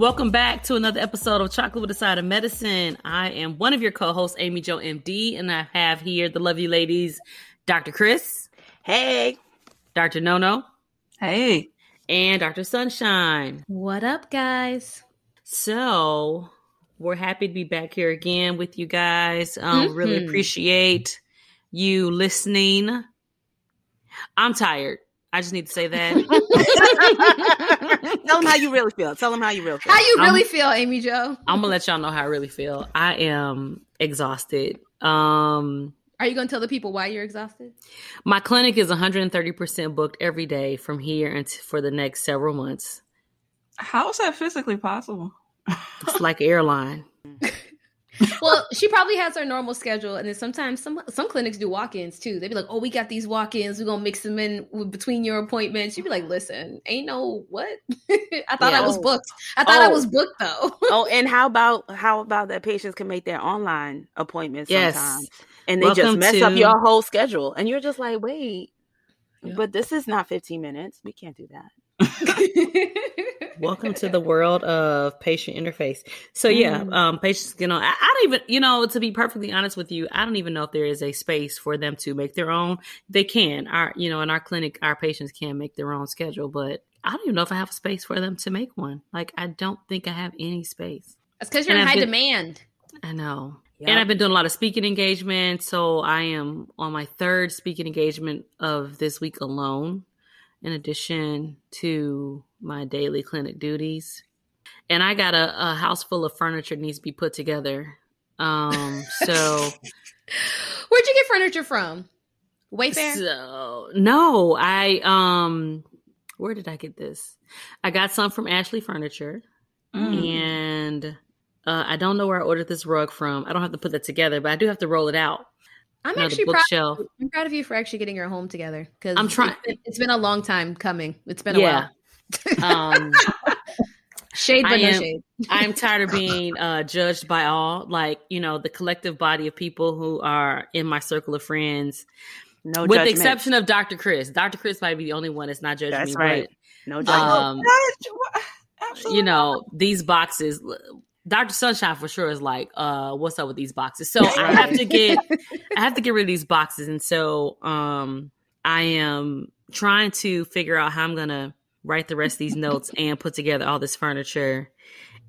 Welcome back to another episode of Chocolate with a Side of Medicine. I am one of your co-hosts, Amy Jo, MD, and I have here the lovely ladies, Dr. Chris. Hey. Dr. Nono. Hey. And Dr. Sunshine. What up, guys? So we're happy to be back here again with you guys. Really appreciate you listening. I'm tired. I just need to say that. Tell them how you really feel. How you really feel, Amy Jo. I'm going to let y'all know how I really feel. I am exhausted. Are you going to tell the people why you're exhausted? My clinic is 130% booked every day from here and for the next several months. How is that physically possible? It's like an airline. Well, she probably has her normal schedule, and then sometimes some clinics do walk-ins too. They'd be like, "Oh, we got these walk-ins. We're gonna mix them in between your appointments." She'd be like, "Listen, ain't no what? I was booked. I thought I was booked though." Oh, and how about that patients can make their online appointments sometimes, and they mess up your whole schedule, and you're just like, "Wait, but this is not 15 minutes. We can't do that." Welcome to the world of patient interface. So patients, I don't even, to be perfectly honest with you, I don't even know if there is a space for them to make their own. They can, in our clinic, our patients can make their own schedule, but I don't even know if I have a space for them to make one. Like, I don't think I have any space. That's because you're in high demand. I know. Yep. And I've been doing a lot of speaking engagements. So I am on my third speaking engagement of this week alone, in addition to my daily clinic duties. And I got a house full of furniture that needs to be put together. So where'd you get furniture from? Wayfair? So, no, where did I get this? I got some from Ashley Furniture and I don't know where I ordered this rug from. I don't have to put that together, but I do have to roll it out. I'm proud of you for actually getting your home together, because I'm trying. It's been a long time coming. It's been a while. Shade, but no shade. I am tired of being judged by all, the collective body of people who are in my circle of friends. No, with the exception of Dr. Chris. Dr. Chris might be the only one that's not judging me. That's right. But, no judgment. Absolutely. These boxes. Dr. Sunshine for sure is like, what's up with these boxes? So I have to get rid of these boxes. And so I am trying to figure out how I'm going to write the rest of these notes and put together all this furniture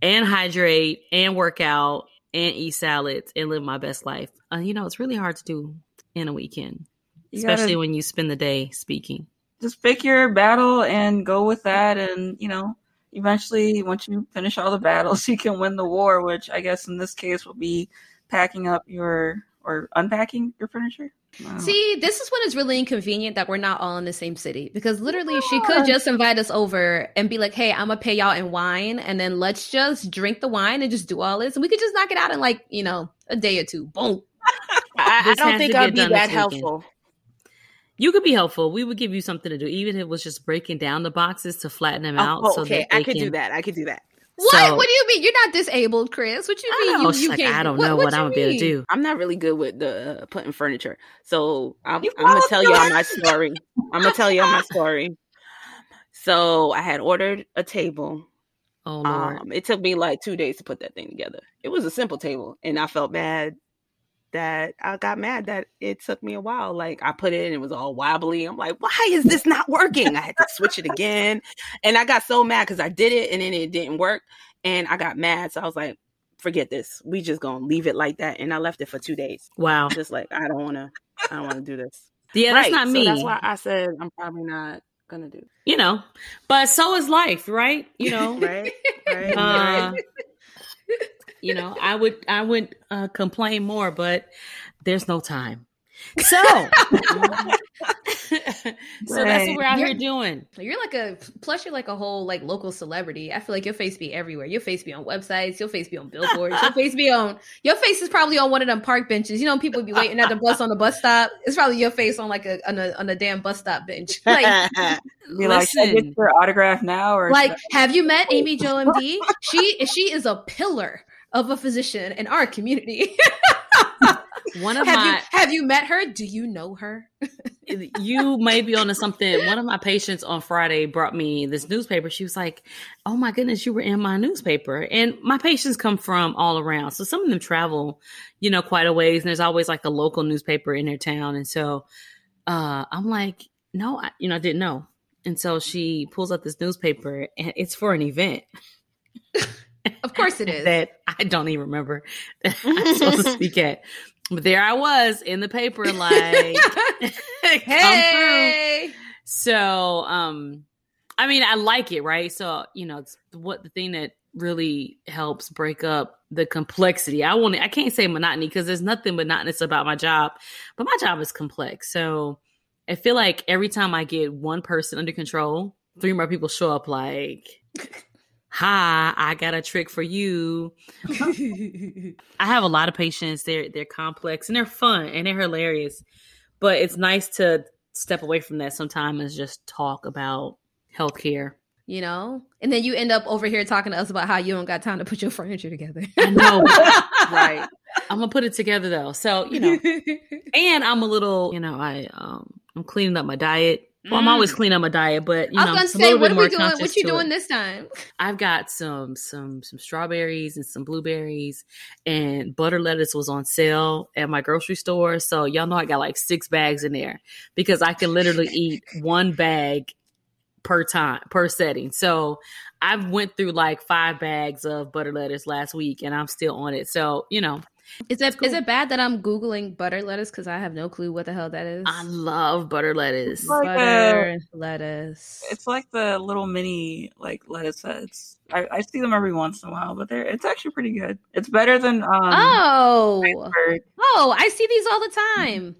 and hydrate and work out and eat salads and live my best life. It's really hard to do in a weekend, especially when you spend the day speaking. Just pick your battle and go with that. And, eventually, once you finish all the battles, you can win the war, which I guess in this case will be packing up or unpacking your furniture. Wow. See, this is when it's really inconvenient that we're not all in the same city, because literally she could just invite us over and be like, "Hey, I'm going to pay y'all in wine, and then let's just drink the wine and just do all this." And we could just knock it out in a day or two. Boom. I don't think I'll be that helpful. You could be helpful. We would give you something to do, even if it was just breaking down the boxes to flatten them out. Oh, okay, so I could do that. What? So, what do you mean? You're not disabled, Chris. What you mean? I don't know what I'm going to be able to do. I'm not really good with the putting furniture. So I'm going to tell y'all my story. So I had ordered a table. Oh, Lord. It took me 2 days to put that thing together. It was a simple table, and I felt bad. That I got mad that it took me a while. I put it and it was all wobbly. I'm like, why is this not working? I had to switch it again. And I got so mad because I did it and then it didn't work. And I got mad. So I was like, forget this. We just going to leave it like that. And I left it for 2 days. Wow. Just I don't want to do this. Yeah, that's not me. So that's why I said I'm probably not going to do it. But so is life, right? Right. I would complain more, but there's no time. So, that's what we're out here doing. You're like a whole local celebrity. I feel like your face be everywhere. Your face be on websites. Your face be on billboards. Your face is probably on one of them park benches. People be waiting at the bus on the bus stop. It's probably your face on a damn bus stop bench. Should I get your autograph now? Or have you met Amy Jo MD? She is a pillar of a physician in our community. Have you met her? Do you know her? you may be onto something. One of my patients on Friday brought me this newspaper. She was like, oh my goodness, you were in my newspaper. And my patients come from all around. So some of them travel, you know, quite a ways. And there's always like a local newspaper in their town. And so I'm like, no, I didn't know. And so she pulls up this newspaper and it's for an event. Of course it is. That I don't even remember that I'm supposed to speak at. But there I was in the paper, like, hey. Come through. So, I mean, I like it, right? So, you know, it's what the thing that really helps break up the complexity. I can't say monotony because there's nothing monotonous about my job, but my job is complex. So I feel like every time I get one person under control, three more people show up like, hi, I got a trick for you. I have a lot of patients. They're complex and they're fun and they're hilarious. But it's nice to step away from that sometimes and just talk about healthcare. You know? And then you end up over here talking to us about how you don't got time to put your furniture together. I know. Right. I'm going to put it together though. So, you know, and I'm a little, you know, I'm cleaning up my diet. Well, I'm always clean on my diet, but you know, I was going to say, what are we doing? What you doing this time? I've got some strawberries and some blueberries, and butter lettuce was on sale at my grocery store. So y'all know I got like 6 bags in there because I can literally eat one bag per time per setting. So I went through like 5 bags of butter lettuce last week, and I'm still on it. So you know. Is it bad that I'm Googling butter lettuce? Because I have no clue what the hell that is. I love butter lettuce. Butter lettuce. It's like the little mini like lettuce heads. I see them every once in a while, but it's actually pretty good. It's better than iceberg. Oh, I see these all the time.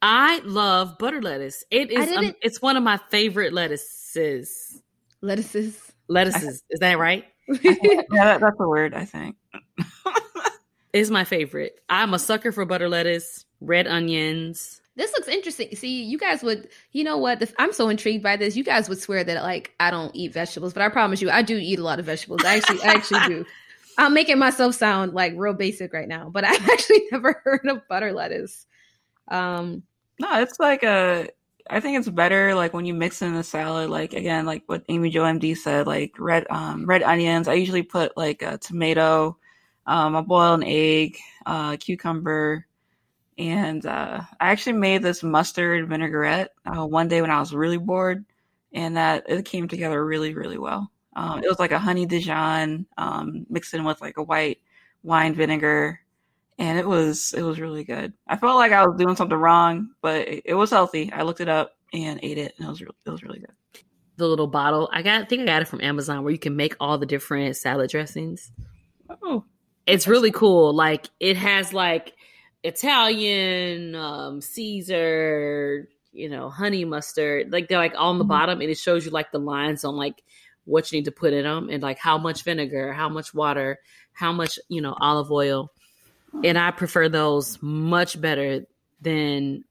I love butter lettuce. It is. It's one of my favorite lettuces. Lettuces. Is that right? That's a word, I think. Is my favorite. I'm a sucker for butter lettuce, red onions. This looks interesting. See, you guys would, you know what? I'm so intrigued by this. You guys would swear that like I don't eat vegetables, but I promise you, I do eat a lot of vegetables. I actually do. I'm making myself sound like real basic right now, but I've actually never heard of butter lettuce. No, it's like I think it's better like when you mix in a salad. Like again, like what Amy Jo MD said, like red onions. I usually put like a tomato. I boil an egg, cucumber, and I actually made this mustard vinaigrette one day when I was really bored, and that it came together really, really well. It was like a honey Dijon mixed in with like a white wine vinegar, and it was really good. I felt like I was doing something wrong, but it was healthy. I looked it up and ate it, and it was really good. The little bottle, I think I got it from Amazon, where you can make all the different salad dressings. Oh. It's really cool. Like it has like Italian, Caesar, you know, honey mustard. Like they're like on the bottom, and it shows you like the lines on like what you need to put in them, and like how much vinegar, how much water, how much, you know, olive oil. And I prefer those much better than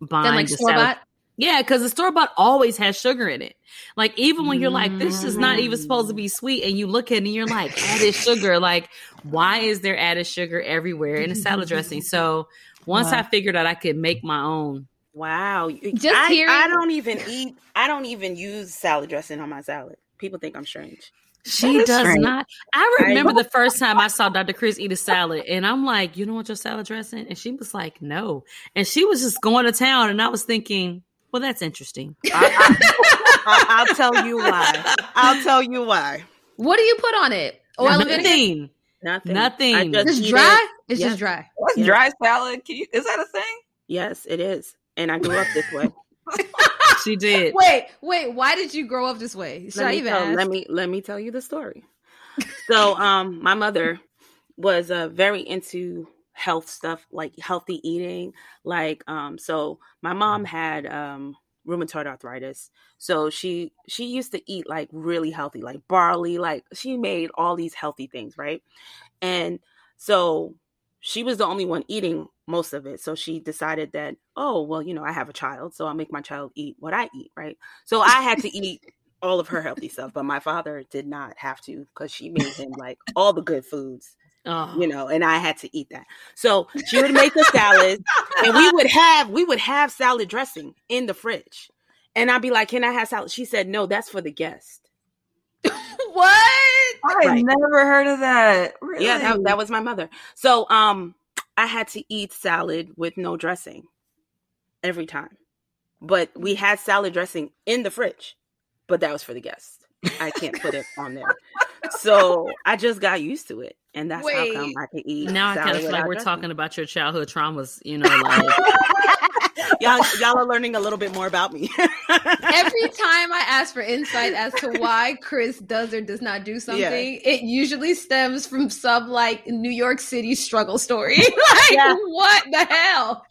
buying like store-bought. Yeah, because the store-bought always has sugar in it. Like, even when you're like, this is not even supposed to be sweet, and you look at it and you're like, added sugar. Like, why is there added sugar everywhere in a salad dressing? So once I figured out I could make my own. Wow. I don't even use salad dressing on my salad. People think I'm strange. She does strange. Not. I remember the first time I saw Dr. Chris eat a salad, and I'm like, you don't want your salad dressing? And she was like, no. And she was just going to town, and I was thinking... Well, that's interesting. I'll tell you why. What do you put on it? Oil and vinegar? Nothing. It's dry? It's just dry. What's dry salad? Is that a thing? Yes, it is. And I grew up this way. She did. Wait. Why did you grow up this way? Should I even ask? Let me tell you the story. So my mother was very into health stuff, like healthy eating, like so my mom had rheumatoid arthritis, so she used to eat like really healthy, like barley, like she made all these healthy things, right? And so she was the only one eating most of it, so she decided that, oh well, you know, I have a child, so I'll make my child eat what I eat, right? So I had to eat all of her healthy stuff, but my father did not have to, because she made him like all the good foods. you know, and I had to eat that. So she would make a salad and we would have salad dressing in the fridge. And I'd be like, can I have salad? She said, no, that's for the guest. What? I never heard of that. Really? Yeah, that was my mother. So I had to eat salad with no dressing every time. But we had salad dressing in the fridge, but that was for the guests. I can't put it on there. So I just got used to it. And that's how come I can eat. Now I kind of feel like we're talking about your childhood traumas, you know, like y'all are learning a little bit more about me. Every time I ask for insight as to why Chris does or does not do something, it usually stems from some like New York City struggle story. Like, what the hell?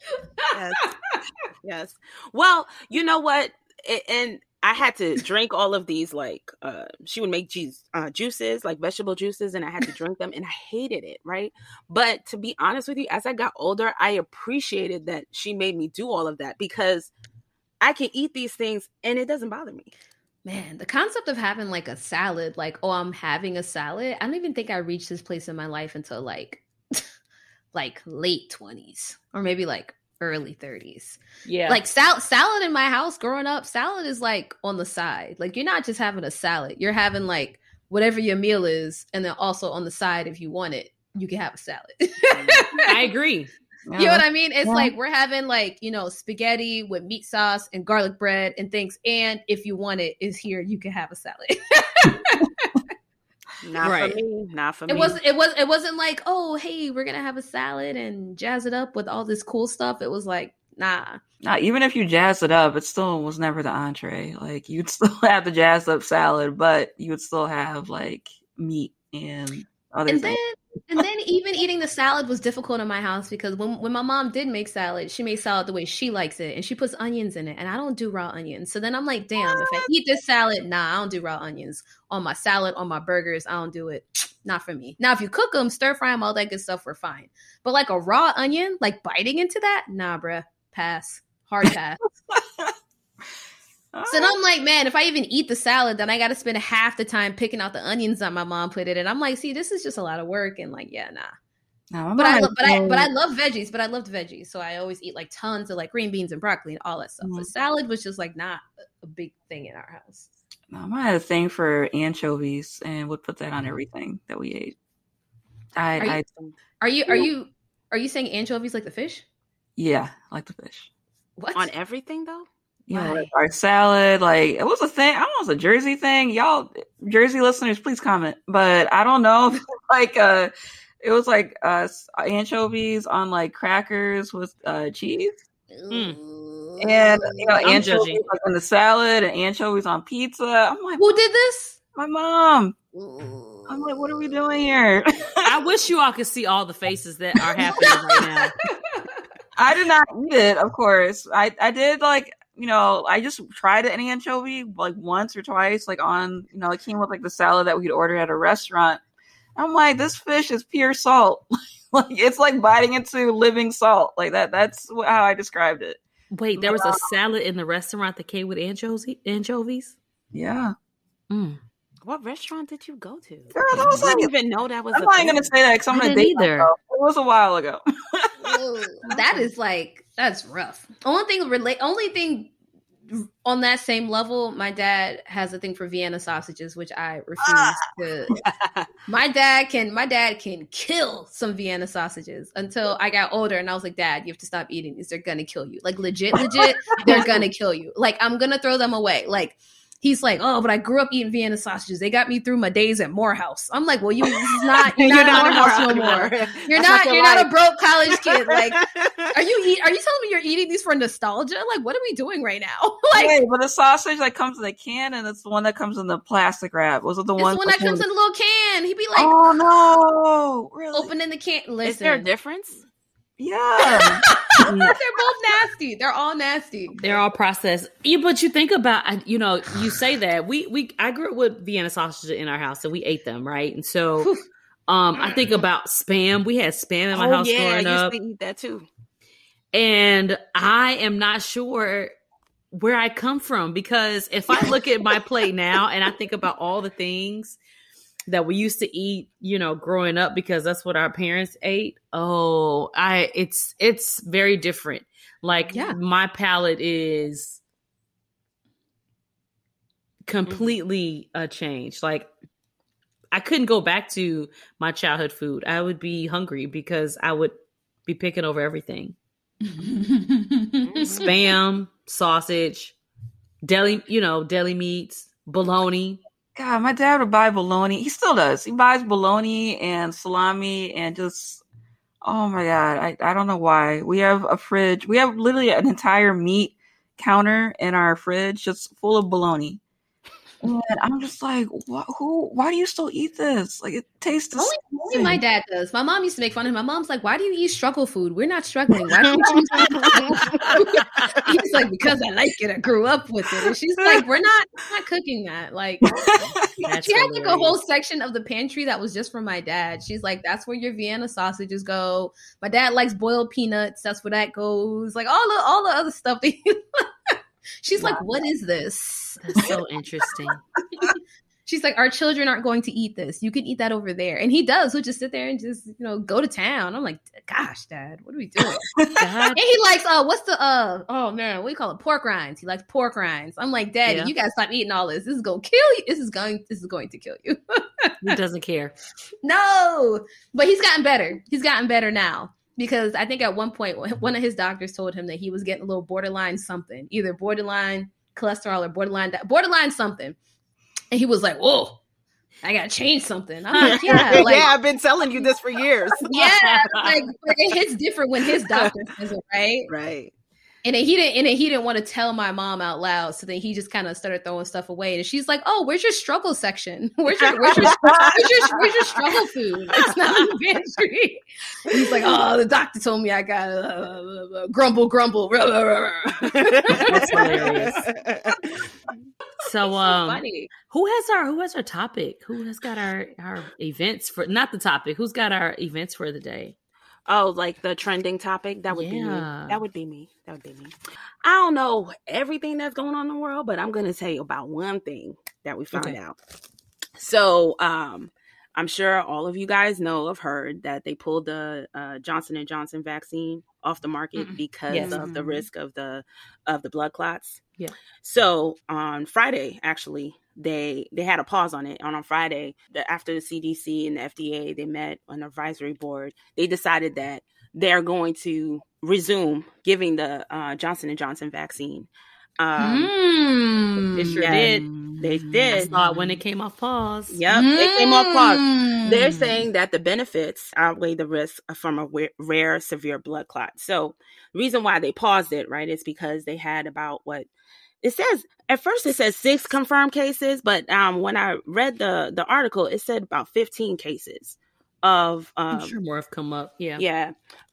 Yes. Well, you know what? And I had to drink all of these, like, she would make juices, like vegetable juices, and I had to drink them, and I hated it, right? But to be honest with you, as I got older, I appreciated that she made me do all of that because I can eat these things, and it doesn't bother me. Man, the concept of having, like, a salad, like, oh, I'm having a salad, I don't even think I reached this place in my life until, like late 20s, or maybe, like, early 30s. Yeah. Like salad in my house growing up, salad is like on the side. Like you're not just having a salad. You're having like whatever your meal is. And then also on the side, if you want it, you can have a salad. I agree. You know what I mean? It's like we're having like, you know, spaghetti with meat sauce and garlic bread and things. And if you want it, it's here. You can have a salad. Not for me. It wasn't like, oh, hey, we're gonna have a salad and jazz it up with all this cool stuff. It was like, nah. Even if you jazz it up, it still was never the entree. Like you'd still have the jazz up salad, but you would still have like meat and other things. And then even eating the salad was difficult in my house because when my mom did make salad, she made salad the way she likes it, and she puts onions in it, and I don't do raw onions. So then I'm like, damn, if I eat this salad, I don't do raw onions. On my salad, on my burgers, I don't do it. Not for me. Now, if you cook them, stir fry them, all that good stuff, we're fine. But like a raw onion, like biting into that? Nah, bruh. Pass. Hard pass. So I'm like, man, if I even eat the salad, then I got to spend half the time picking out the onions that my mom put in it. I'm like, see, this is just a lot of work. And like, nah. But I love veggies, but I loved veggies. So I always eat like tons of like green beans and broccoli and all that stuff. Mm-hmm. But salad was just like not a big thing in our house. My mom had a thing for anchovies and would put that on everything that we ate. Are you saying anchovies like the fish? Yeah, like the fish. What? On everything though? You know, like our salad, like it was a thing. I don't know, it was a Jersey thing. Y'all, Jersey listeners, please comment. But I don't know if it was like anchovies on like crackers with cheese. And you know, anchovies like, on the salad and anchovies on pizza. I'm like, who did this? My mom. I'm like, what are we doing here? I wish you all could see all the faces that are happening right now. I did not eat it, of course. I did like, you know, I just tried an anchovy like once or twice, like on, you know, it came with like the salad that we'd order at a restaurant. I'm like, this fish is pure salt. Like it's like biting into living salt. Like that. That's how I described it. Wait, there was a salad in the restaurant that came with anchovies? Yeah. What restaurant did you go to? Girl, I didn't even know that was. I'm not going to say that because I'm going to date myself. It was a while ago. Ooh, that's rough. Only thing on that same level, my dad has a thing for Vienna sausages, which I refuse to. My dad can kill some Vienna sausages until I got older, and I was like, Dad, you have to stop eating these. They're gonna kill you. Like legit, they're gonna kill you. Like I'm gonna throw them away. Like he's like, oh, but I grew up eating Vienna sausages. They got me through my days at Morehouse. I'm like, well, you're not Morehouse no more. You're not a broke college kid. Like, are you telling me you're eating these for nostalgia? Like, what are we doing right now? Like, wait, but the sausage that comes in a can and it's the one that comes in the plastic wrap. Was it the one that comes in the little can? He'd be like, oh no, really? Opening the can. Listen, is there a difference? Yeah. They're both nasty. They're all nasty. They're all processed. Yeah, but you think about, you know, you say that I grew up with Vienna sausages in our house and we ate them. Right. And so, I think about Spam. We had Spam in my house growing up. I used to eat that too. And I am not sure where I come from because if I look at my plate now and I think about all the things that we used to eat, you know, growing up because that's what our parents ate. Oh, it's very different. Like my palate is completely changed. Like I couldn't go back to my childhood food. I would be hungry because I would be picking over everything. Spam, sausage, deli meats, bologna. God, my dad would buy bologna. He still does. He buys bologna and salami and just, oh my God. I don't know why. We have a fridge. We have literally an entire meat counter in our fridge just full of bologna. And I'm just like, why do you still eat this? Like, it tastes disgusting. Only my dad does. My mom used to make fun of him. My mom's like, why do you eat struggle food? We're not struggling. Why do you choose that? He's like, because I like it. I grew up with it. And she's like, we're not cooking that. Like, she had like a whole section of the pantry that was just for my dad. She's like, that's where your Vienna sausages go. My dad likes boiled peanuts. That's where that goes. Like, all the other stuff that he she's like, what is this? That's so interesting. She's like, our children aren't going to eat this. You can eat that over there. And he does. He'll just sit there and just, go to town. I'm like, gosh, Dad, what are we doing? And he likes, what do you call it? Pork rinds. He likes pork rinds. I'm like, Daddy, you got to stop eating all this. This is going to kill you. This is going to kill you. He doesn't care. No, but he's gotten better. He's gotten better now. Because I think at one point, one of his doctors told him that he was getting a little borderline something, either borderline cholesterol or borderline something. And he was like, whoa, I got to change something. I'm like, yeah. Like, I've been telling you this for years. Yeah. Like, it hits different when his doctor says it, right? Right. And then he didn't want to tell my mom out loud. So then he just kind of started throwing stuff away. And she's like, oh, where's your struggle section? Where's your struggle food? It's not in the pantry. And he's like, oh, the doctor told me I got grumble. That's hilarious. So funny. Who has our topic? Who has got our events for not the topic? Who's got our events for the day? Oh, like the trending topic? That would be me. I don't know everything that's going on in the world, but I'm going to tell you about one thing that we found out. So I'm sure all of you guys have heard that they pulled the Johnson & Johnson vaccine off the market because of the risk of the blood clots. Yeah. So on Friday, actually, they had a pause on it. And on Friday, after the CDC and the FDA, they met on an advisory board. They decided that they're going to resume giving the Johnson & Johnson vaccine. They sure did. They did. I saw it when it came off pause. Yep, it came off pause. They're saying that the benefits outweigh the risk from a rare, severe blood clot. So the reason why they paused it, right, is because they had about what, it says at first it says 6 confirmed cases, but when I read the article, it said about 15 cases of I'm sure more have come up,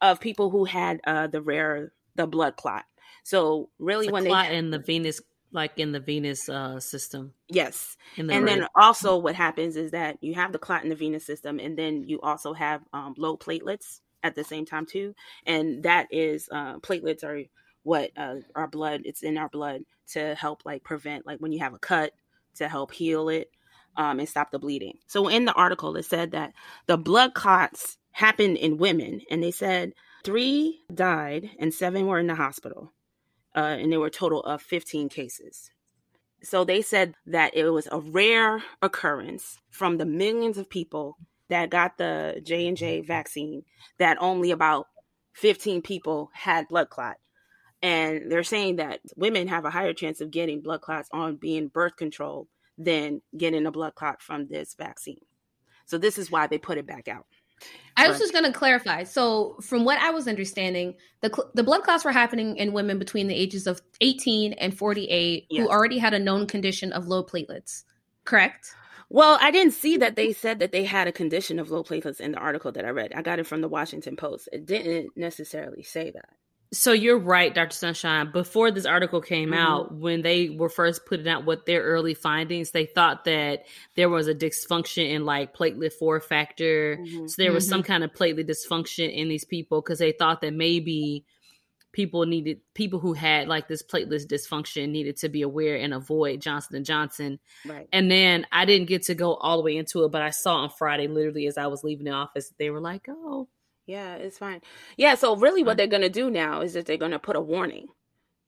of people who had the blood clot. So really, when clot in the venous, like in the venous system, yes, and then also what happens is that you have the clot in the venous system, and then you also have low platelets at the same time too, and that is platelets are what our blood, it's in our blood to help like prevent, like when you have a cut, to help heal it and stop the bleeding. So in the article, it said that the blood clots happened in women, and they said 3 died and 7 were in the hospital, and there were a total of 15 cases. So they said that it was a rare occurrence from the millions of people that got the J&J vaccine that only about 15 people had blood clot. And they're saying that women have a higher chance of getting blood clots on being birth control than getting a blood clot from this vaccine. So this is why they put it back out. I was just going to clarify. So from what I was understanding, the blood clots were happening in women between the ages of 18 and 48 who already had a known condition of low platelets, correct? Well, I didn't see that they said that they had a condition of low platelets in the article that I read. I got it from the Washington Post. It didn't necessarily say that. So you're right, Dr. Sunshine. Before this article came out, when they were first putting out what their early findings, they thought that there was a dysfunction in like platelet 4 factor. So there was some kind of platelet dysfunction in these people because they thought that maybe people who had like this platelet dysfunction needed to be aware and avoid Johnson & Johnson. Right. And then I didn't get to go all the way into it, but I saw on Friday, literally as I was leaving the office, they were like, oh. Yeah, it's fine. Yeah, so really what they're going to do now is that they're going to put a warning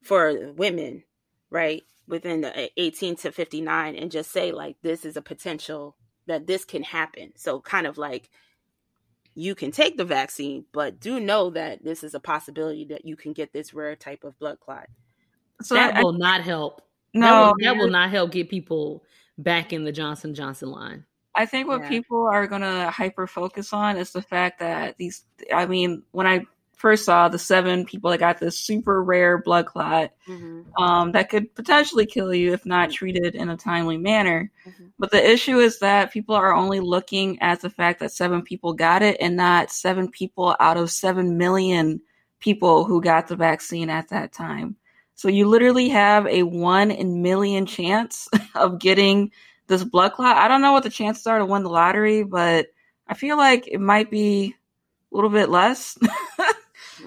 for women, right, within the 18 to 59 and just say, like, this is a potential that this can happen. So kind of like you can take the vaccine, but do know that this is a possibility that you can get this rare type of blood clot. So that will not help. No, that will not help get people back in the Johnson & Johnson line. I think what people are going to hyper-focus on is the fact that these, I mean, when I first saw the 7 people that got this super rare blood clot that could potentially kill you if not treated in a timely manner. Mm-hmm. But the issue is that people are only looking at the fact that 7 people got it and not 7 people out of 7 million people who got the vaccine at that time. So you literally have a 1 in a million chance of getting this blood clot. I don't know what the chances are to win the lottery, but I feel like it might be a little bit less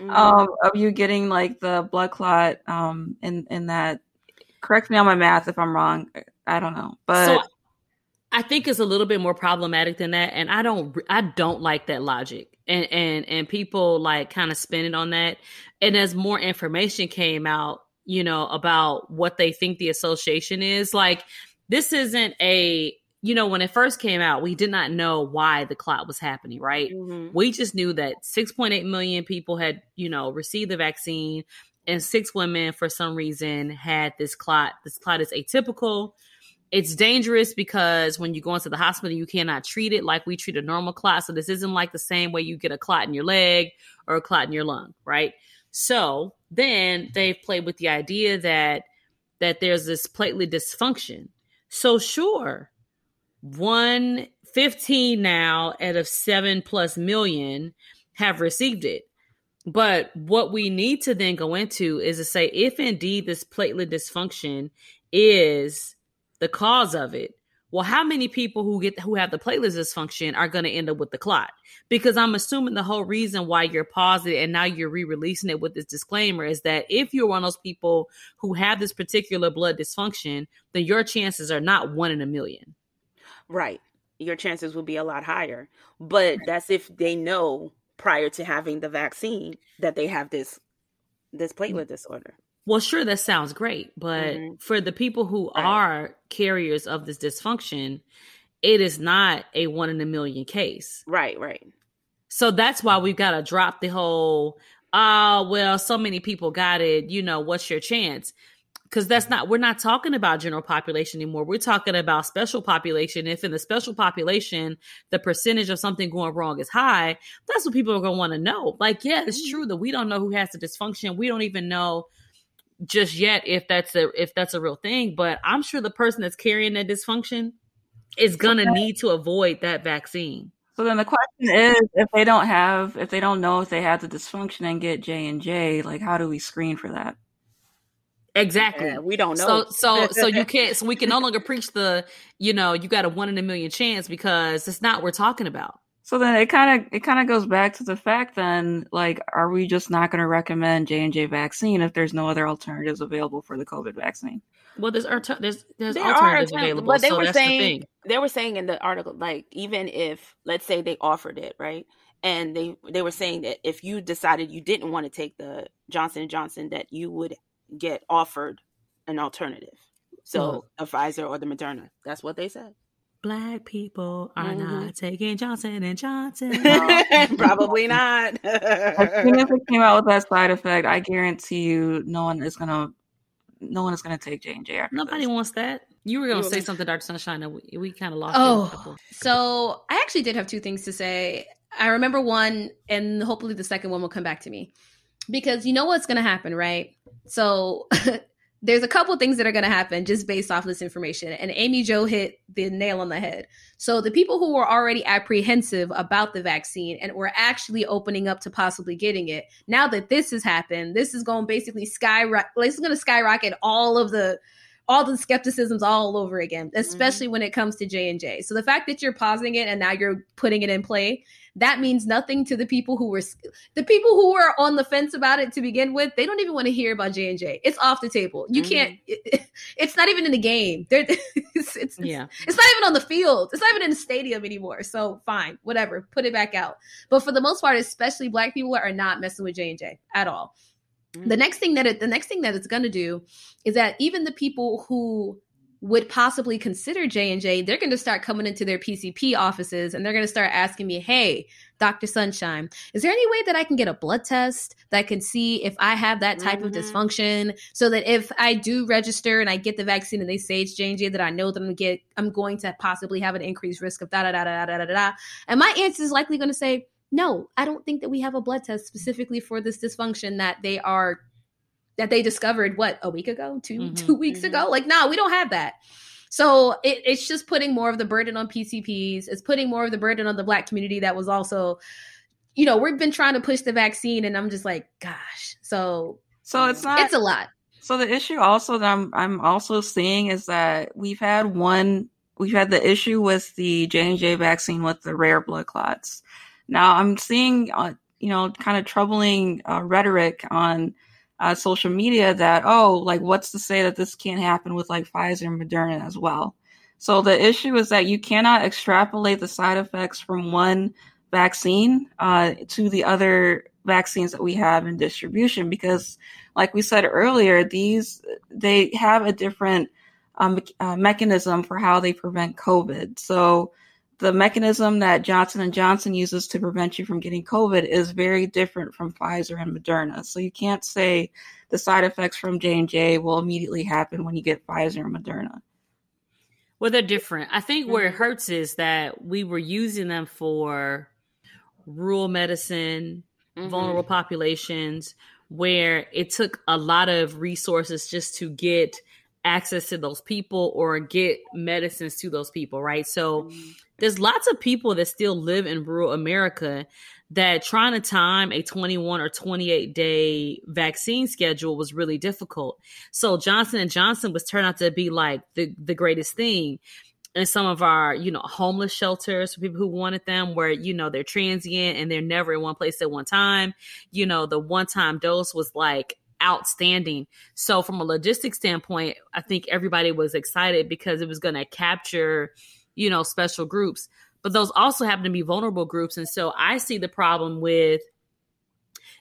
of you getting like the blood clot. In that, correct me on my math if I'm wrong. I don't know, but so I think it's a little bit more problematic than that. And I don't like that logic. And people like kind of spin it on that. And as more information came out, you know, about what they think the association is, like, this isn't a, you know, when it first came out, we did not know why the clot was happening, right? Mm-hmm. We just knew that 6.8 million people had, you know, received the vaccine and 6 women for some reason had this clot. This clot is atypical. It's dangerous because when you go into the hospital, you cannot treat it like we treat a normal clot. So this isn't like the same way you get a clot in your leg or a clot in your lung, right? So then they've played with the idea that there's this platelet dysfunction. So sure, 115 now out of 7+ million have received it. But what we need to then go into is to say, if indeed this platelet dysfunction is the cause of it, well, how many people who have the platelet dysfunction are going to end up with the clot? Because I'm assuming the whole reason why you're positive and now you're re-releasing it with this disclaimer is that if you're one of those people who have this particular blood dysfunction, then your chances are not 1 in a million. Right. Your chances will be a lot higher. But that's if they know prior to having the vaccine that they have this platelet disorder. Well, sure, that sounds great. But for the people who are carriers of this dysfunction, it is not a 1 in a million case. Right, right. So that's why we've got to drop the whole, well, so many people got it. You know, what's your chance? Because we're not talking about general population anymore. We're talking about special population. If in the special population, the percentage of something going wrong is high, that's what people are going to want to know. Like, yeah, it's true that we don't know who has the dysfunction. We don't even know just yet if that's a real thing, but I'm sure the person that's carrying that dysfunction is gonna need to avoid that vaccine. So then the question is, if they don't know if they have the dysfunction and get J&J, like, how do we screen for that? Exactly. Yeah, we don't know. So you can't. So we can no longer preach the, you know, you got a 1 in a million chance, because it's not what we're talking about. So then it kind of goes back to the fact then, like, are we just not going to recommend J&J vaccine if there's no other alternatives available for the COVID vaccine? Well, there are alternatives available. But they were saying in the article, like, even if, let's say they offered it, right? And they were saying that if you decided you didn't want to take the Johnson & Johnson, that you would get offered an alternative. So a Pfizer or the Moderna. That's what they said. Black people are not taking Johnson & Johnson. No, probably not. As soon as it came out with that side effect, I guarantee you no one is gonna take J&J. Nobody wants that. You were going to say something, Dr. Sunshine, and we kind of lost it. So I actually did have 2 things to say. I remember one, and hopefully the second one will come back to me. Because you know what's going to happen, right? So there's a couple of things that are going to happen just based off this information. And Amy Jo hit the nail on the head. So the people who were already apprehensive about the vaccine and were actually opening up to possibly getting it, now that this has happened, this is going to skyrocket all of the all the skepticisms all over again, especially when it comes to J&J. So the fact that you're pausing it and now you're putting it in play, that means nothing to the people who were on the fence about it to begin with. They don't even want to hear about J&J. It's off the table. You can't. It's not even in the game. It's not even on the field. It's not even in the stadium anymore. So fine, whatever. Put it back out. But for the most part, especially Black people are not messing with J&J at all. Mm-hmm. The next thing that it's going to do is that even the people who would possibly consider J&J, they're going to start coming into their PCP offices and they're going to start asking me, hey, Dr. Sunshine, is there any way that I can get a blood test that can see if I have that type of dysfunction so that if I do register and I get the vaccine and they say it's J&J, that I know that I'm going to possibly have an increased risk of da-da-da-da-da-da-da. And my answer is likely going to say, no, I don't think that we have a blood test specifically for this dysfunction that they discovered, a week ago, two weeks ago? Like, no, we don't have that. So it's just putting more of the burden on PCPs. It's putting more of the burden on the Black community that was also, you know, we've been trying to push the vaccine and I'm just like, gosh. So it's a lot. So the issue also that I'm also seeing is that we've had the issue with the J&J vaccine with the rare blood clots. Now I'm seeing, kind of troubling rhetoric on social media that, what's to say that this can't happen with like Pfizer and Moderna as well. So the issue is that you cannot extrapolate the side effects from one vaccine to the other vaccines that we have in distribution, because like we said earlier, they have a different mechanism for how they prevent COVID. So the mechanism that Johnson & Johnson uses to prevent you from getting COVID is very different from Pfizer and Moderna. So you can't say the side effects from J&J will immediately happen when you get Pfizer and Moderna. Well, they're different. I think where it hurts is that we were using them for rural medicine, vulnerable populations, where it took a lot of resources just to get access to those people or get medicines to those people, right? So there's lots of people that still live in rural America that trying to time a 21 or 28 day vaccine schedule was really difficult. So Johnson & Johnson was turned out to be like the greatest thing. And some of our, homeless shelters for people who wanted them where, they're transient and they're never in one place at one time. The one-time dose was like outstanding. So from a logistics standpoint, I think everybody was excited because it was going to capture special groups, but those also happen to be vulnerable groups. And so I see the problem with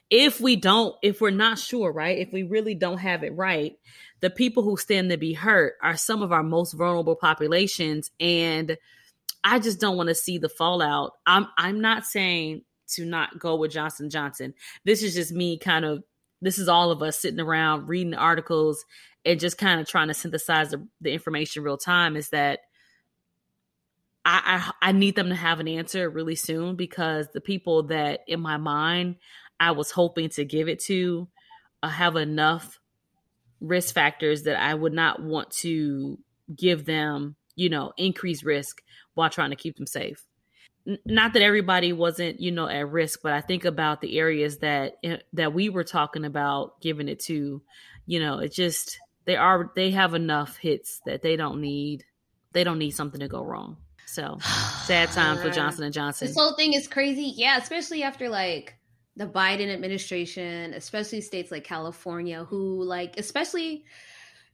if we're not sure, right? If we really don't have it right, the people who stand to be hurt are some of our most vulnerable populations. And I just don't want to see the fallout. I'm not saying to not go with Johnson & Johnson. This is just me this is all of us sitting around reading articles and just kind of trying to synthesize the information real time is that I need them to have an answer really soon, because the people that in my mind I was hoping to give it to have enough risk factors that I would not want to give them, increased risk while trying to keep them safe. Not that everybody wasn't, at risk, but I think about the areas that we were talking about giving it to, it just they have enough hits that they don't need. They don't need something to go wrong. So sad time for Johnson & Johnson. This whole thing is crazy. Yeah, especially after like the Biden administration, especially states like California, who especially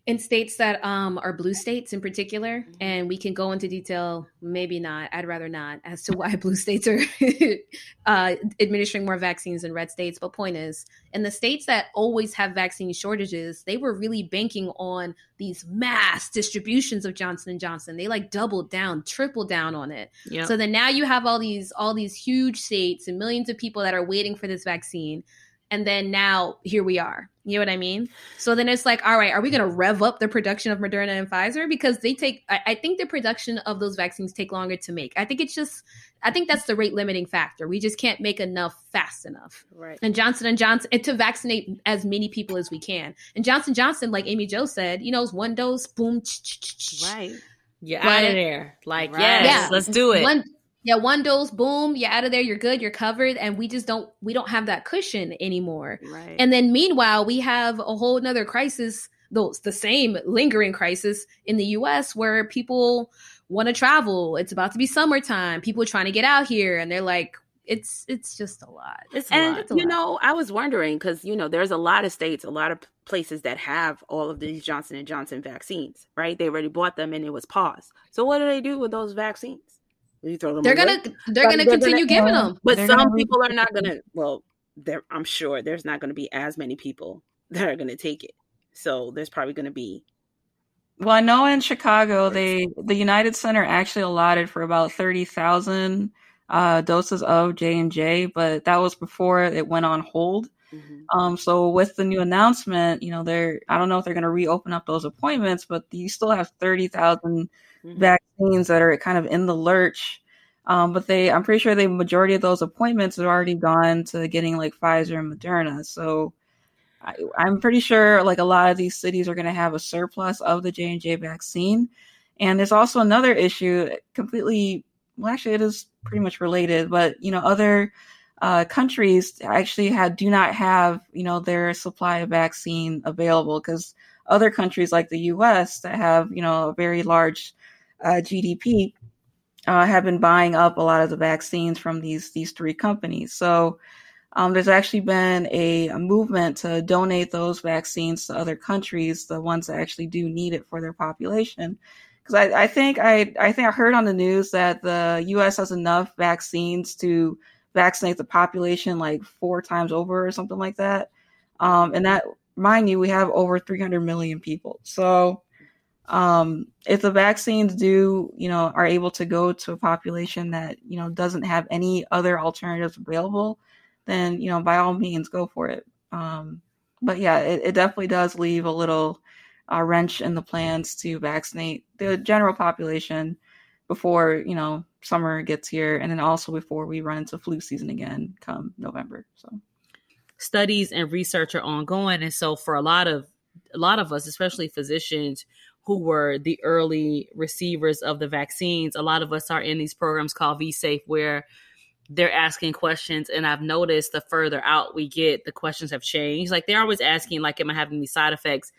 in states that are blue states in particular. And we can go into detail, maybe not, I'd rather not, as to why blue states are administering more vaccines than red states. But point is, in the states that always have vaccine shortages, they were really banking on these mass distributions of Johnson & Johnson. They doubled down, tripled down on it. Yep. So then now you have all these huge states and millions of people that are waiting for this vaccine. And then now here we are. You know what I mean? So then it's all right, are we going to rev up the production of Moderna and Pfizer? Because I think the production of those vaccines take longer to make. I think that's the rate limiting factor. We just can't make enough fast enough. Right. And Johnson & Johnson, and to vaccinate as many people as we can. And Johnson & Johnson, like Amy Jo said, it's one dose, boom. Right. You're out of there. Right. Yes, yeah. Let's do it. One dose, boom, you're out of there, you're good, you're covered. And we don't have that cushion anymore. Right. And then meanwhile, we have a whole nother crisis the same lingering crisis in the U.S. where people want to travel. It's about to be summertime. People are trying to get out here, and they're like, it's just a lot. It's a lot. I was wondering because, you know, there's a lot of states, a lot of places that have all of these Johnson & Johnson vaccines, right? They already bought them and it was paused. So what do they do with those vaccines? You throw them they're going to continue giving them. But some people are not going to, well, I'm sure there's not going to be as many people that are going to take it. So there's probably going to be. Well, I know in Chicago, the United Center actually allotted for about 30,000 doses of J&J, but that was before it went on hold. Mm-hmm. So with the new announcement, you know, I don't know if they're going to reopen up those appointments, but you still have 30,000 mm-hmm. vaccines that are kind of in the lurch. But I'm pretty sure the majority of those appointments have already gone to getting like Pfizer and Moderna. So I'm pretty sure like a lot of these cities are going to have a surplus of the J&J vaccine. And there's also another issue it is pretty much related, but, you know, other countries actually do not have, you know, their supply of vaccine available because other countries like the U.S. that have, you know, a very large GDP have been buying up a lot of the vaccines from these three companies. So there's actually been a movement to donate those vaccines to other countries, the ones that actually do need it for their population. Because I think I heard on the news that the U.S. has enough vaccines to vaccinate the population like 4 times over or something like that. And that, mind you, we have over 300 million people. So if the vaccines are able to go to a population that, you know, doesn't have any other alternatives available, then, you know, by all means, go for it. But yeah, it definitely does leave a little wrench in the plans to vaccinate the general population before, you know, summer gets here. And then also before we run into flu season again, come November. So studies and research are ongoing. And so for a lot of us, especially physicians who were the early receivers of the vaccines, a lot of us are in these programs called V-safe where they're asking questions. And I've noticed the further out we get, the questions have changed. Like they're always asking, like, am I having these side effects?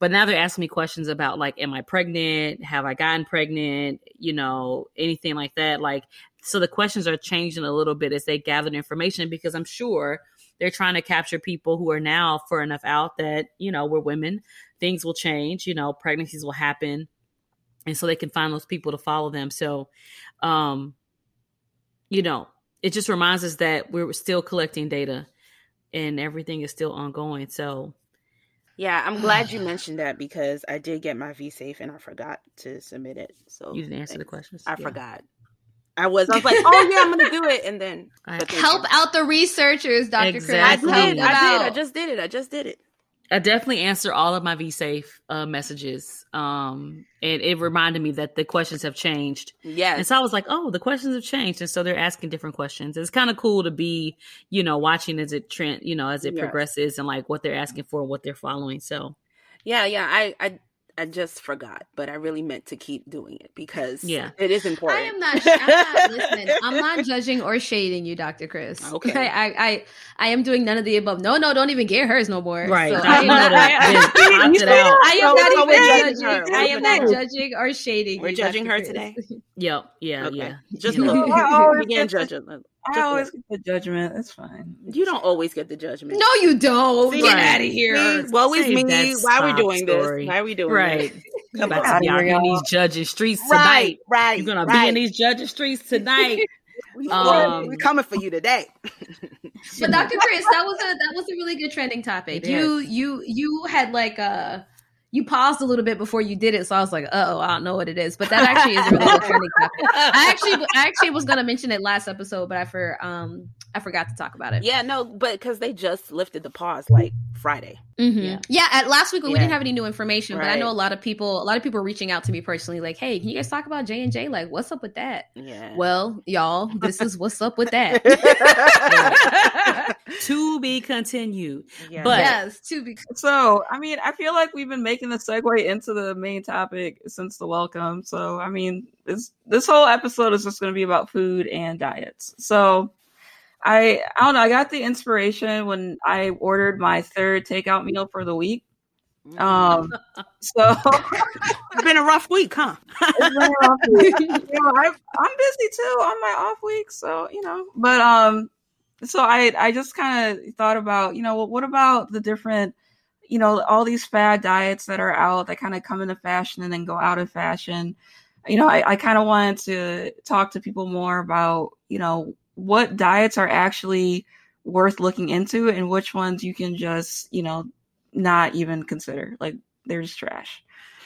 But now they're asking me questions about, like, am I pregnant? Have I gotten pregnant? You know, anything like that. Like, so the questions are changing a little bit as they gather information, because I'm sure they're trying to capture people who are now far enough out that, you know, we're women. Things will change, you know, pregnancies will happen. And so they can find those people to follow them. So, you know, it just reminds us that we're still collecting data and everything is still ongoing. So, yeah, I'm glad you mentioned that because I did get my V-safe and I forgot to submit it. So you didn't answer the questions. I forgot. I was like, oh yeah, I'm going to do it. And then help out the researchers, Dr. Exactly. Chris. I just did it. I definitely answered all of my V-safe messages. And it reminded me that the questions have changed. Yes. And so I was like, oh, the questions have changed. And so they're asking different questions. It's kind of cool to be, you know, watching as it trend, you know, as it progresses and like what they're asking for, what they're following. So yeah. I just forgot, but I really meant to keep doing it because it is important. I'm not listening. I'm not judging or shading you, Dr. Chris. Okay. I am doing none of the above. No, don't even get hers no more. Right. So I am not judging or shading. We're judging her today. Yep. Yeah. Okay. Yeah. Just you know. I always get the judgment. That's fine. You don't always get the judgment. No, you don't. Get out of here. It's always me. Why are we doing this? Come on. You're in these judging streets tonight. Right. You're going to be in these judging streets tonight. We're coming for you today. But Dr. Chris, that was a really good trending topic. You had like a... You paused a little bit before you did it, so I was like, "Uh oh, I don't know what it is." But that actually is a really funny topic. I actually was gonna mention it last episode, but I forgot to talk about it. Yeah, no, but because they just lifted the pause like Friday. Mm-hmm. Yeah, at last week we didn't have any new information, but I know a lot of people are reaching out to me personally, like, "Hey, can you guys talk about J&J? Like, what's up with that?" Yeah. Well, y'all, this is what's up with that. To be continued. Yeah. But yes, to be. So, I mean, I feel like we've been making the segue into the main topic since the welcome. So, I mean, this whole episode is just going to be about food and diets. So, I don't know. I got the inspiration when I ordered my 3rd takeout meal for the week. So it's been a rough week, huh? It's been a rough week. You know, I'm busy too on my off week, so you know. But so I just kind of thought about, you know, well, what about the different, you know, all these fad diets that are out that kind of come into fashion and then go out of fashion. You know, I kind of wanted to talk to people more about, you know, what diets are actually worth looking into and which ones you can just, you know, not even consider. Like, they're just trash.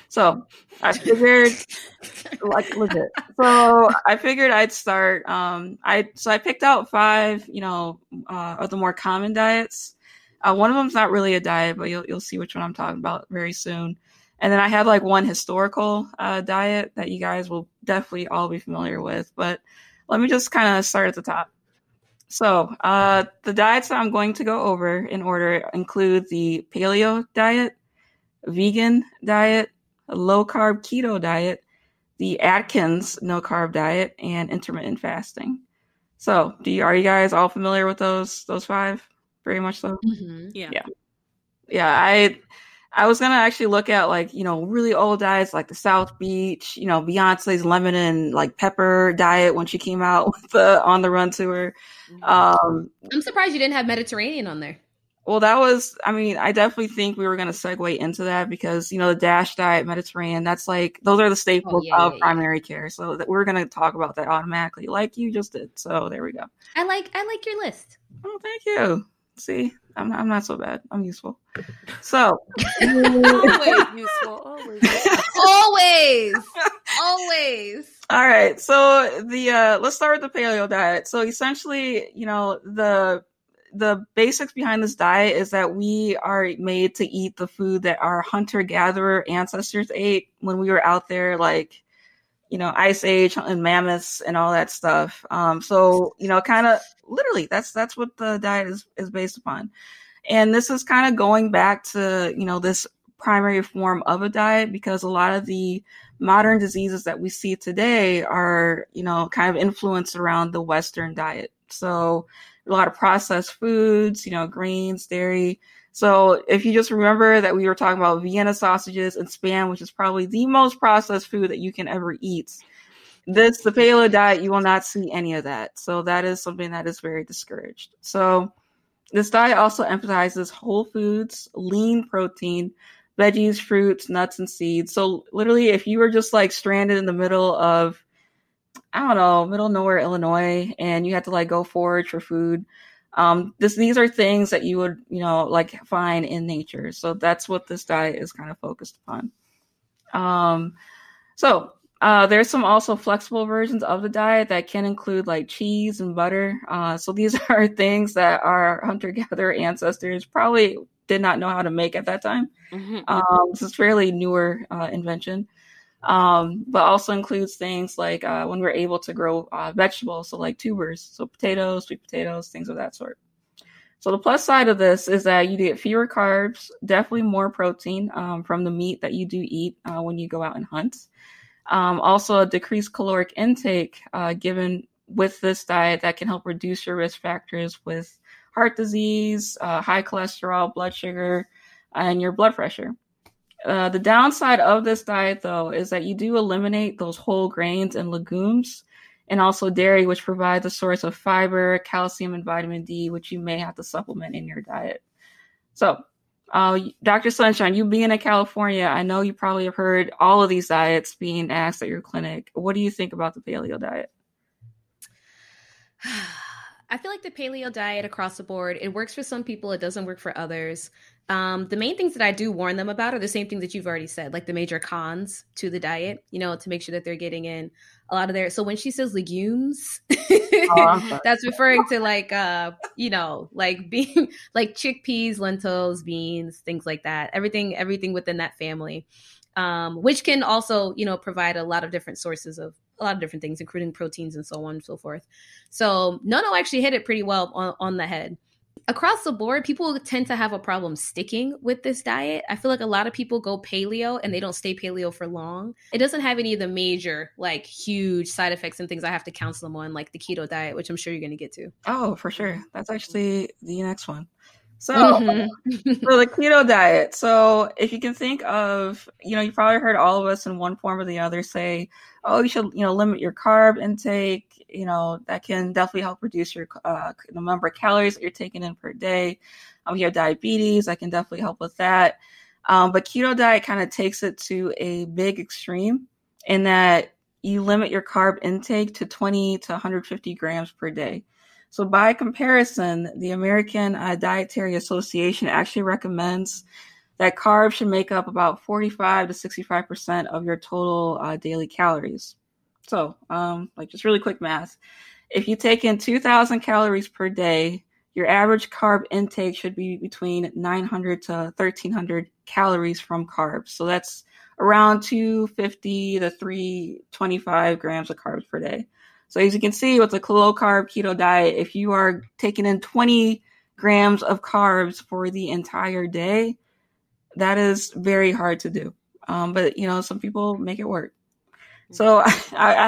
So I figured, like, legit. So I figured I'd start. I picked out 5, you know, of the more common diets. One of them's not really a diet, but you'll see which one I'm talking about very soon. And then I had like one historical diet that you guys will definitely all be familiar with. But let me just kind of start at the top. So the diets that I'm going to go over in order include the paleo diet, vegan diet, low-carb keto diet, the Atkins no-carb diet, and intermittent fasting. So are you guys all familiar with those 5? Very much so. Mm-hmm. Yeah. I was going to actually look at, like, you know, really old diets like the South Beach, you know, Beyonce's lemon and like pepper diet when she came out with the On the Run tour. I'm surprised you didn't have Mediterranean on there. Well, I definitely think we were going to segue into that because, you know, the DASH diet, Mediterranean, that's like, those are the staples of primary care. So that we're going to talk about that automatically, like you just did. So there we go. I like your list. Oh, thank you. See, I'm not so bad. I'm useful. So always useful. Always. All right. So let's start with the paleo diet. So essentially, you know, the basics behind this diet is that we are made to eat the food that our hunter-gatherer ancestors ate when we were out there, like, you know, Ice Age and mammoths and all that stuff. So, you know, kind of literally that's what the diet is based upon. And this is kind of going back to, you know, this primary form of a diet because a lot of the modern diseases that we see today are, you know, kind of influenced around the Western diet. So a lot of processed foods, you know, grains, dairy. So if you just remember that we were talking about Vienna sausages and Spam, which is probably the most processed food that you can ever eat. The paleo diet, you will not see any of that. So that is something that is very discouraged. So this diet also emphasizes whole foods, lean protein, veggies, fruits, nuts, and seeds. So literally, if you were just like stranded in the middle of, I don't know, middle of nowhere, Illinois, and you had to like go forage for food, these are things that you would, you know, like find in nature. So that's what this diet is kind of focused upon. There's some also flexible versions of the diet that can include like cheese and butter. So these are things that our hunter-gatherer ancestors probably did not know how to make at that time. Mm-hmm. This is fairly newer invention. But also includes things like when we're able to grow vegetables, so like tubers, so potatoes, sweet potatoes, things of that sort. So the plus side of this is that you get fewer carbs, definitely more protein from the meat that you do eat when you go out and hunt. Also a decreased caloric intake given with this diet that can help reduce your risk factors with heart disease, high cholesterol, blood sugar, and your blood pressure. The downside of this diet, though, is that you do eliminate those whole grains and legumes and also dairy, which provides a source of fiber, calcium, and vitamin D, which you may have to supplement in your diet. So, Dr. Sunshine, you being in California, I know you probably have heard all of these diets being asked at your clinic. What do you think about the paleo diet? I feel like the paleo diet across the board, it works for some people, it doesn't work for others. The main things that I do warn them about are the same thing that you've already said, like the major cons to the diet, you know, to make sure that they're getting in a lot of their. So when she says legumes, that's referring to like, you know, like being like chickpeas, lentils, beans, things like that. Everything within that family, which can also, you know, provide a lot of different sources of a lot of different things, including proteins and so on and so forth. So Nono actually hit it pretty well on the head. Across the board, people tend to have a problem sticking with this diet. I feel like a lot of people go paleo and they don't stay paleo for long. It doesn't have any of the major, like, huge side effects and things I have to counsel them on, like the keto diet, which I'm sure you're going to get to. Oh, for sure. That's actually the next one. So, so the keto diet. So if you can think of, you know, you probably heard all of us in one form or the other say, oh, you should, you know, limit your carb intake. You know, that can definitely help reduce your the number of calories that you're taking in per day. You have diabetes. That can definitely help with that. But keto diet kind of takes it to a big extreme in that you limit your carb intake to 20 to 150 grams per day. So by comparison, the American Dietary Association actually recommends that carbs should make up about 45 to 65% of your total daily calories. So like just really quick math. If you take in 2,000 calories per day, your average carb intake should be between 900 to 1,300 calories from carbs. So that's around 250 to 325 grams of carbs per day. So as you can see, with a low carb keto diet, if you are taking in 20 grams of carbs for the entire day, that is very hard to do. But, you know, some people make it work. So I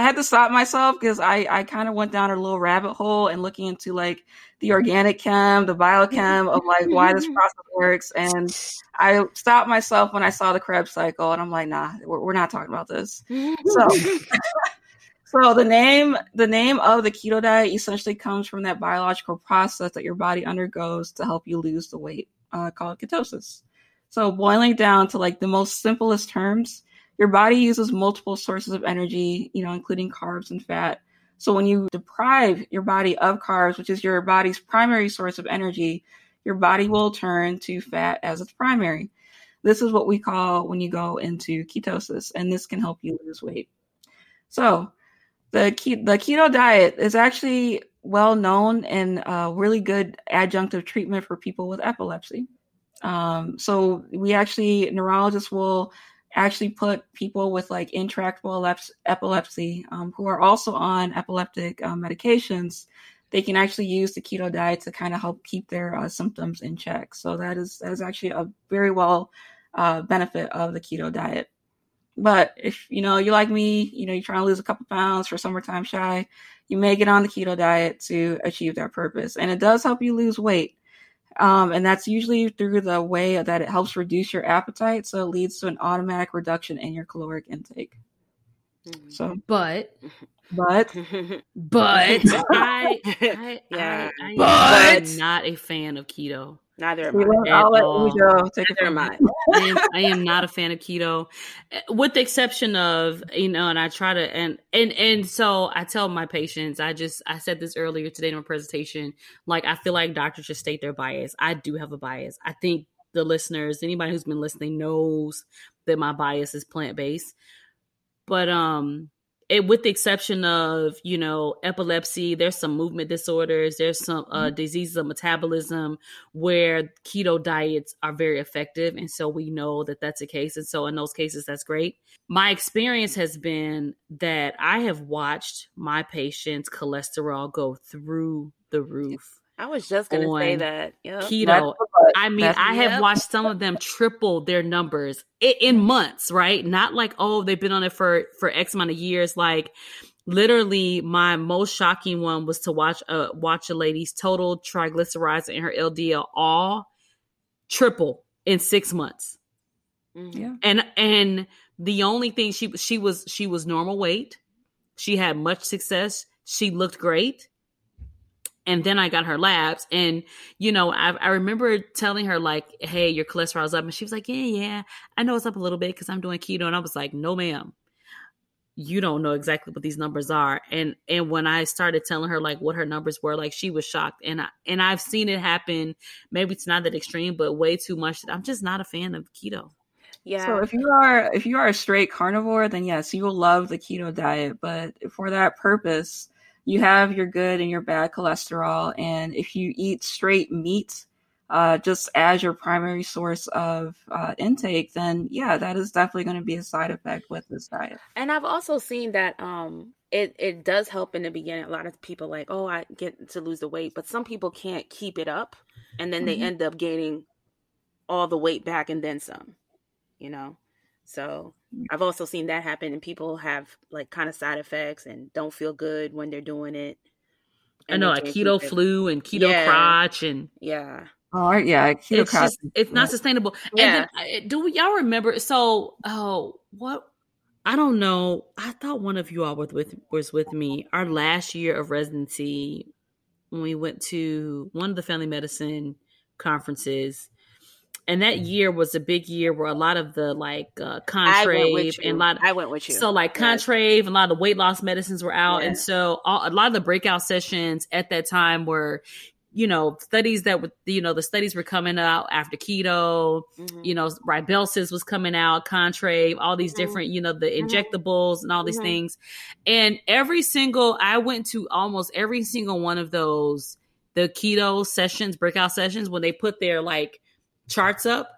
had to stop myself because I kind of went down a little rabbit hole and looking into like the organic chem, the biochem of like why this process works. And I stopped myself when I saw the Krebs cycle and I'm like, nah, we're not talking about this. So so the name of the keto diet essentially comes from that biological process that your body undergoes to help you lose the weight, called ketosis. So boiling down to like the most simplest terms, your body uses multiple sources of energy, you know, including carbs and fat. So when you deprive your body of carbs, which is your body's primary source of energy, your body will turn to fat as its primary. This is what we call when you go into ketosis, and this can help you lose weight. So the keto diet is actually well known and a really good adjunctive treatment for people with epilepsy. So we actually, neurologists will actually put people with like intractable epilepsy who are also on epileptic medications. They can actually use the keto diet to kind of help keep their symptoms in check. So that is actually a very well benefit of the keto diet. But if, you know, you're like me, you know, you're trying to lose a couple pounds for summertime shy, you may get on the keto diet to achieve that purpose. And it does help you lose weight. And that's usually through the way that it helps reduce your appetite. So it leads to an automatic reduction in your caloric intake. So, but I am not a fan of keto. Neither am I. I'll let you go. Take it from mine. I am not a fan of keto, with the exception of, you know, and I try to, and so I tell my patients, I said this earlier today in my presentation, like, I feel like doctors should state their bias. I do have a bias. I think the listeners, anybody who's been listening knows that my bias is plant-based, but, it, with the exception of, you know, epilepsy, there's some movement disorders, there's some diseases of metabolism where keto diets are very effective. And so we know that that's the case. And so in those cases, that's great. My experience has been that I have watched my patients' cholesterol go through the roof. I was just going to say that. Yep. Keto. I mean, I have watched some of them triple their numbers in months, right? Not like, oh, they've been on it for X amount of years. Like, literally, my most shocking one was to watch a lady's total triglycerides and her LDL all triple in 6 months. Mm-hmm. Yeah. And the only thing, she was normal weight. She had much success. She looked great. And then I got her labs and, you know, I remember telling her like, hey, your cholesterol's up. And she was like, yeah, I know it's up a little bit because I'm doing keto. And I was like, no, ma'am, you don't know exactly what these numbers are. And when I started telling her like what her numbers were, like she was shocked. And I've seen it happen. Maybe it's not that extreme, but way too much. I'm just not a fan of keto. Yeah. So if you are a straight carnivore, then yes, you will love the keto diet. But for that purpose, you have your good and your bad cholesterol. And if you eat straight meat, just as your primary source of intake, then yeah, that is definitely going to be a side effect with this diet. And I've also seen that it does help in the beginning. A lot of people like, oh, I get to lose the weight, but some people can't keep it up. And then they end up gaining all the weight back and then some, you know? So I've also seen that happen, and people have like kind of side effects and don't feel good when they're doing it. I know, like keto flu and keto crotch and yeah, Oh, yeah. Keto crust. It's not sustainable. Yeah. And then, do y'all remember? So, what? I don't know. I thought one of you all was with me our last year of residency when we went to one of the family medicine conferences. And that year was a big year where a lot of the Contrave and I went with you. So Contrave and a lot of the weight loss medicines were out. Yeah. And so a lot of the breakout sessions at that time were, studies that were, the studies were coming out after keto, mm-hmm. Ribelsis was coming out, Contrave, all these mm-hmm. different, the injectables mm-hmm. and all these mm-hmm. things. And I went to almost every single one of those, the keto sessions, breakout sessions, when they put their charts up,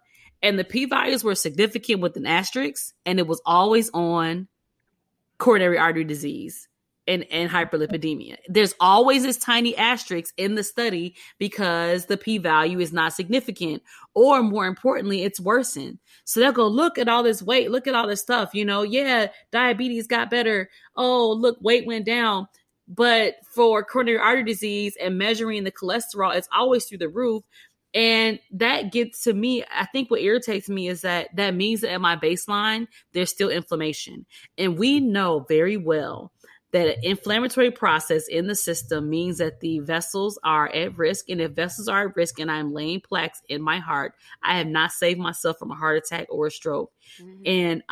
and the p-values were significant with an asterisk, and it was always on coronary artery disease and hyperlipidemia. There's always this tiny asterisk in the study because the p-value is not significant, or more importantly, it's worsened. So they'll go, look at all this weight, look at all this stuff, diabetes got better. Oh, look, weight went down. But for coronary artery disease and measuring the cholesterol, it's always through the roof. And that gets to me, I think what irritates me is that means that at my baseline, there's still inflammation. And we know very well that an inflammatory process in the system means that the vessels are at risk. And if vessels are at risk and I'm laying plaques in my heart, I have not saved myself from a heart attack or a stroke. Mm-hmm. And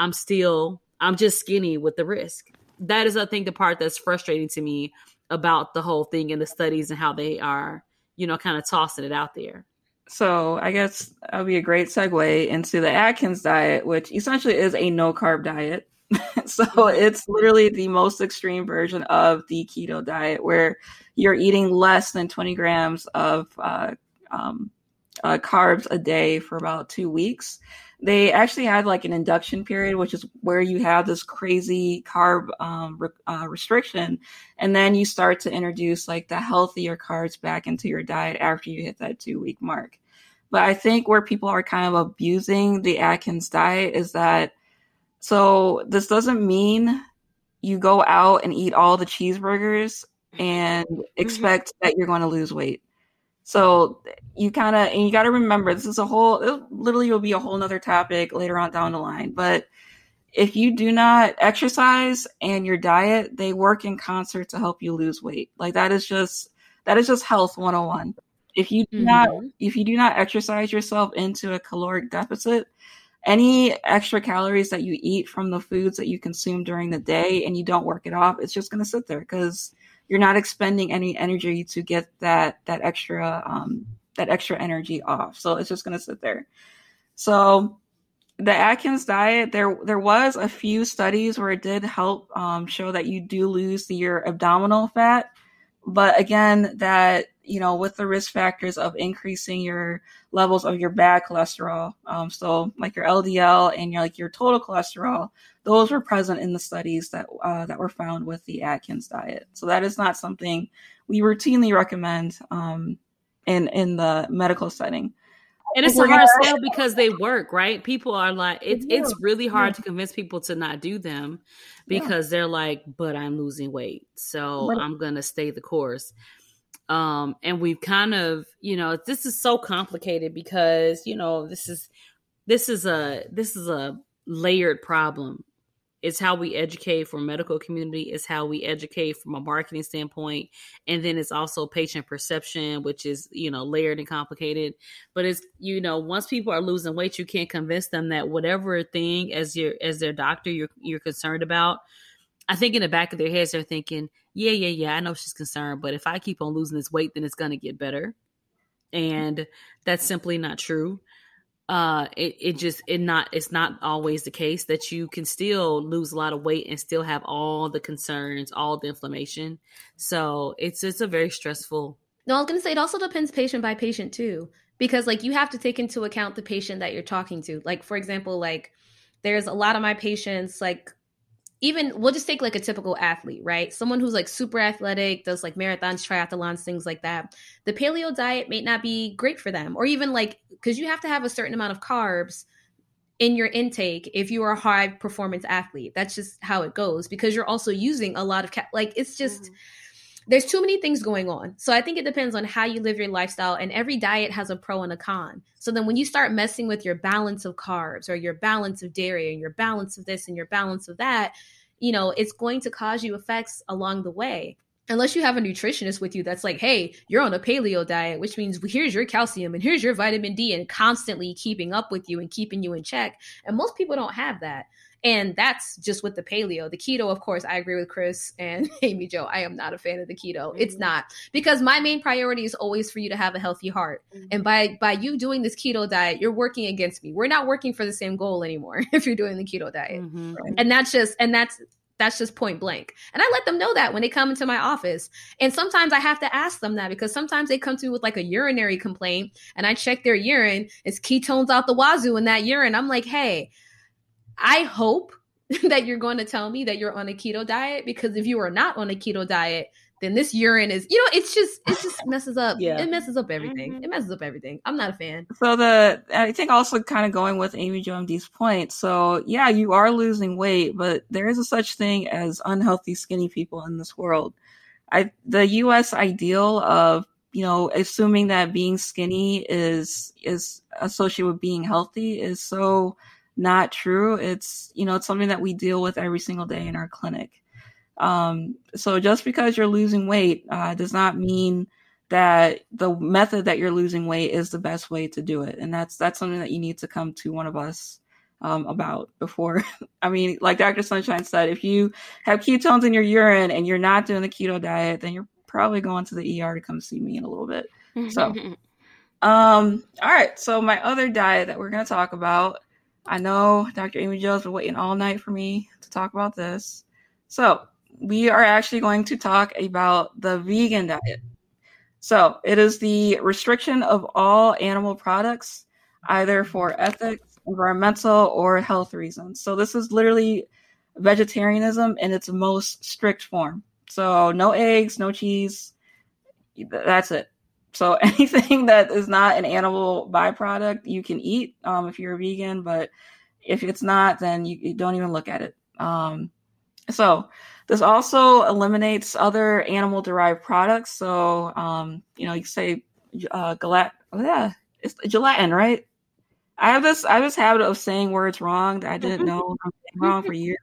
I'm just skinny with the risk. That is, I think, the part that's frustrating to me about the whole thing and the studies and how they are, kind of tossing it out there. So I guess that'll be a great segue into the Atkins diet, which essentially is a no-carb diet. So it's literally the most extreme version of the keto diet, where you're eating less than 20 grams of carbs a day for about 2 weeks. They actually had an induction period, which is where you have this crazy carb restriction. And then you start to introduce the healthier carbs back into your diet after you hit that 2 week mark. But I think where people are kind of abusing the Atkins diet is that, so this doesn't mean you go out and eat all the cheeseburgers and expect mm-hmm. that you're going to lose weight. So you got to remember, it'll be a whole nother topic later on down the line. But if you do not exercise and your diet, they work in concert to help you lose weight. That is just health 101. If you do not exercise yourself into a caloric deficit, any extra calories that you eat from the foods that you consume during the day and you don't work it off, it's just going to sit there because you're not expending any energy to get that extra energy off. So it's just going to sit there. So the Atkins diet, there was a few studies where it did help show that you do lose your abdominal fat. But again, that, with the risk factors of increasing your levels of your bad cholesterol, so your LDL and your total cholesterol, those were present in the studies that were found with the Atkins diet. So that is not something we routinely recommend in the medical setting. And it's a hard sell because they work, right? People are it's really hard to convince people to not do them because they're but I'm losing weight, so I'm going to stay the course. And we've kind of, this is so complicated because, this is a layered problem. It's how we educate from a medical community. It's how we educate from a marketing standpoint. And then it's also patient perception, which is, layered and complicated. But it's, once people are losing weight, you can't convince them that whatever thing as their doctor, you're concerned about. I think in the back of their heads, they're thinking, yeah, I know she's concerned, but if I keep on losing this weight, then it's going to get better. And that's simply not true. It's not always the case that you can still lose a lot of weight and still have all the concerns, all the inflammation. So it's a very stressful. No, I was going to say it also depends patient by patient too, because you have to take into account the patient that you're talking to. For example, there's a lot of my patients, even we'll just take a typical athlete, right? Someone who's super athletic, does marathons, triathlons, things like that. The paleo diet may not be great for them, or even because you have to have a certain amount of carbs in your intake if you are a high performance athlete. That's just how it goes because you're also using a lot of it's just, mm-hmm. there's too many things going on. So I think it depends on how you live your lifestyle, and every diet has a pro and a con. So then when you start messing with your balance of carbs or your balance of dairy and your balance of this and your balance of that, you know, it's going to cause you effects along the way. Unless you have a nutritionist with you that's like, hey, you're on a paleo diet, which means here's your calcium and here's your vitamin D, and constantly keeping up with you and keeping you in check. And most people don't have that. And that's just with the paleo. The keto, of course, I agree with Chris and Amy Jo. I am not a fan of the keto. It's not, because my main priority is always for you to have a healthy heart. And by you doing this keto diet, you're working against me. We're not working for the same goal anymore if you're doing the keto diet. Right. And that's just point blank. And I let them know that when they come into my office. And sometimes I have to ask them that, because sometimes they come to me with like a urinary complaint, and I check their urine. It's ketones out the wazoo in that urine. I'm like, hey, I hope that you're going to tell me that you're on a keto diet, because if you are not on a keto diet, then this urine is, you know, it just messes up. Yeah. It messes up everything. It messes up everything. I'm not a fan. So I think also kind of going with Amy Jo MD's point. So yeah, you are losing weight, but there is a such thing as unhealthy, skinny people in this world. The U.S. ideal of, you know, assuming that being skinny is associated with being healthy is so not true. It's, you know, it's something that we deal with every single day in our clinic. So just because you're losing weight does not mean that the method that you're losing weight is the best way to do it. And that's something that you need to come to one of us about before. I mean, like Dr. Sunshine said, if you have ketones in your urine and you're not doing the keto diet, then you're probably going to the ER to come see me in a little bit. So, all right. So my other diet that we're going to talk about, I know Dr. Amy Jo has been waiting all night for me to talk about this. So, we are actually going to talk about the vegan diet. So it is the restriction of all animal products, either for ethics, environmental, or health reasons. So this is literally vegetarianism in its most strict form. So no eggs, no cheese, that's it. So anything that is not an animal byproduct, you can eat if you're a vegan, but if it's not, then you don't even look at it. So this also eliminates other animal-derived products. So, you know, you say it's gelatin, right? I have this habit of saying words wrong that I didn't know I'm saying wrong for years.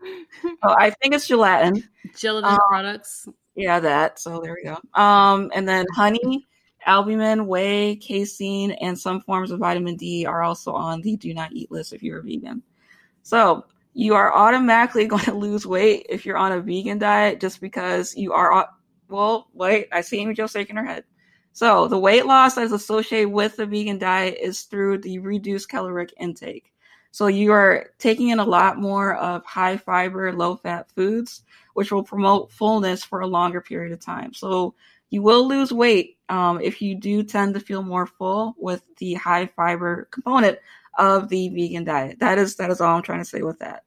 So I think it's gelatin. Gelatin products. Yeah, that. So there we go. And then honey, albumin, whey, casein, and some forms of vitamin D are also on the do not eat list if you're a vegan. So you are automatically going to lose weight if you're on a vegan diet just because you are, well, wait, I see Amy Jo shaking her head. So the weight loss that's associated with the vegan diet is through the reduced caloric intake. So you are taking in a lot more of high fiber, low fat foods, which will promote fullness for a longer period of time. So you will lose weight if you do tend to feel more full with the high fiber component of the vegan diet. That is all I'm trying to say with that.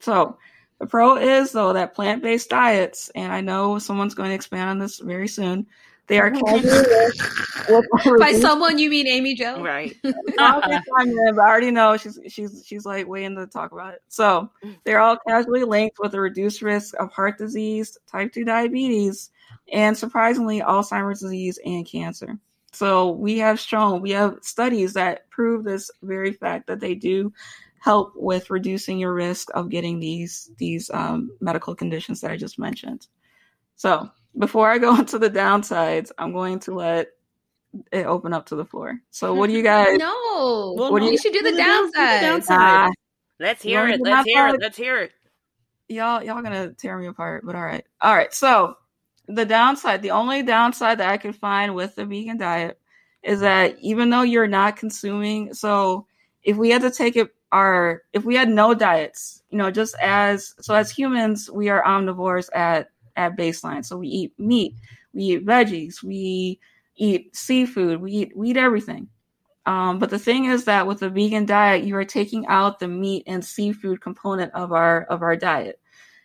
So the pro is, though, that plant-based diets, and I know someone's going to expand on this very soon, they are by someone you mean Amy Jo, right? I already know she's like waiting to talk about it. So they're all casually linked with a reduced risk of heart disease, type 2 diabetes, and surprisingly, Alzheimer's disease and cancer. So we have studies that prove this very fact that they do help with reducing your risk of getting these medical conditions that I just mentioned. So before I go into the downsides, I'm going to let it open up to the floor. So what do you guys? No, we should do the downsides. Let's hear it. Let's hear it. Y'all gonna tear me apart, but all right. All right. So the only downside that I could find with the vegan diet is that even though you're not consuming, so if we had no diets, you know, as humans, we are omnivores at baseline. So we eat meat, we eat veggies, we eat seafood, we eat everything. But the thing is that with a vegan diet, you are taking out the meat and seafood component of our diet.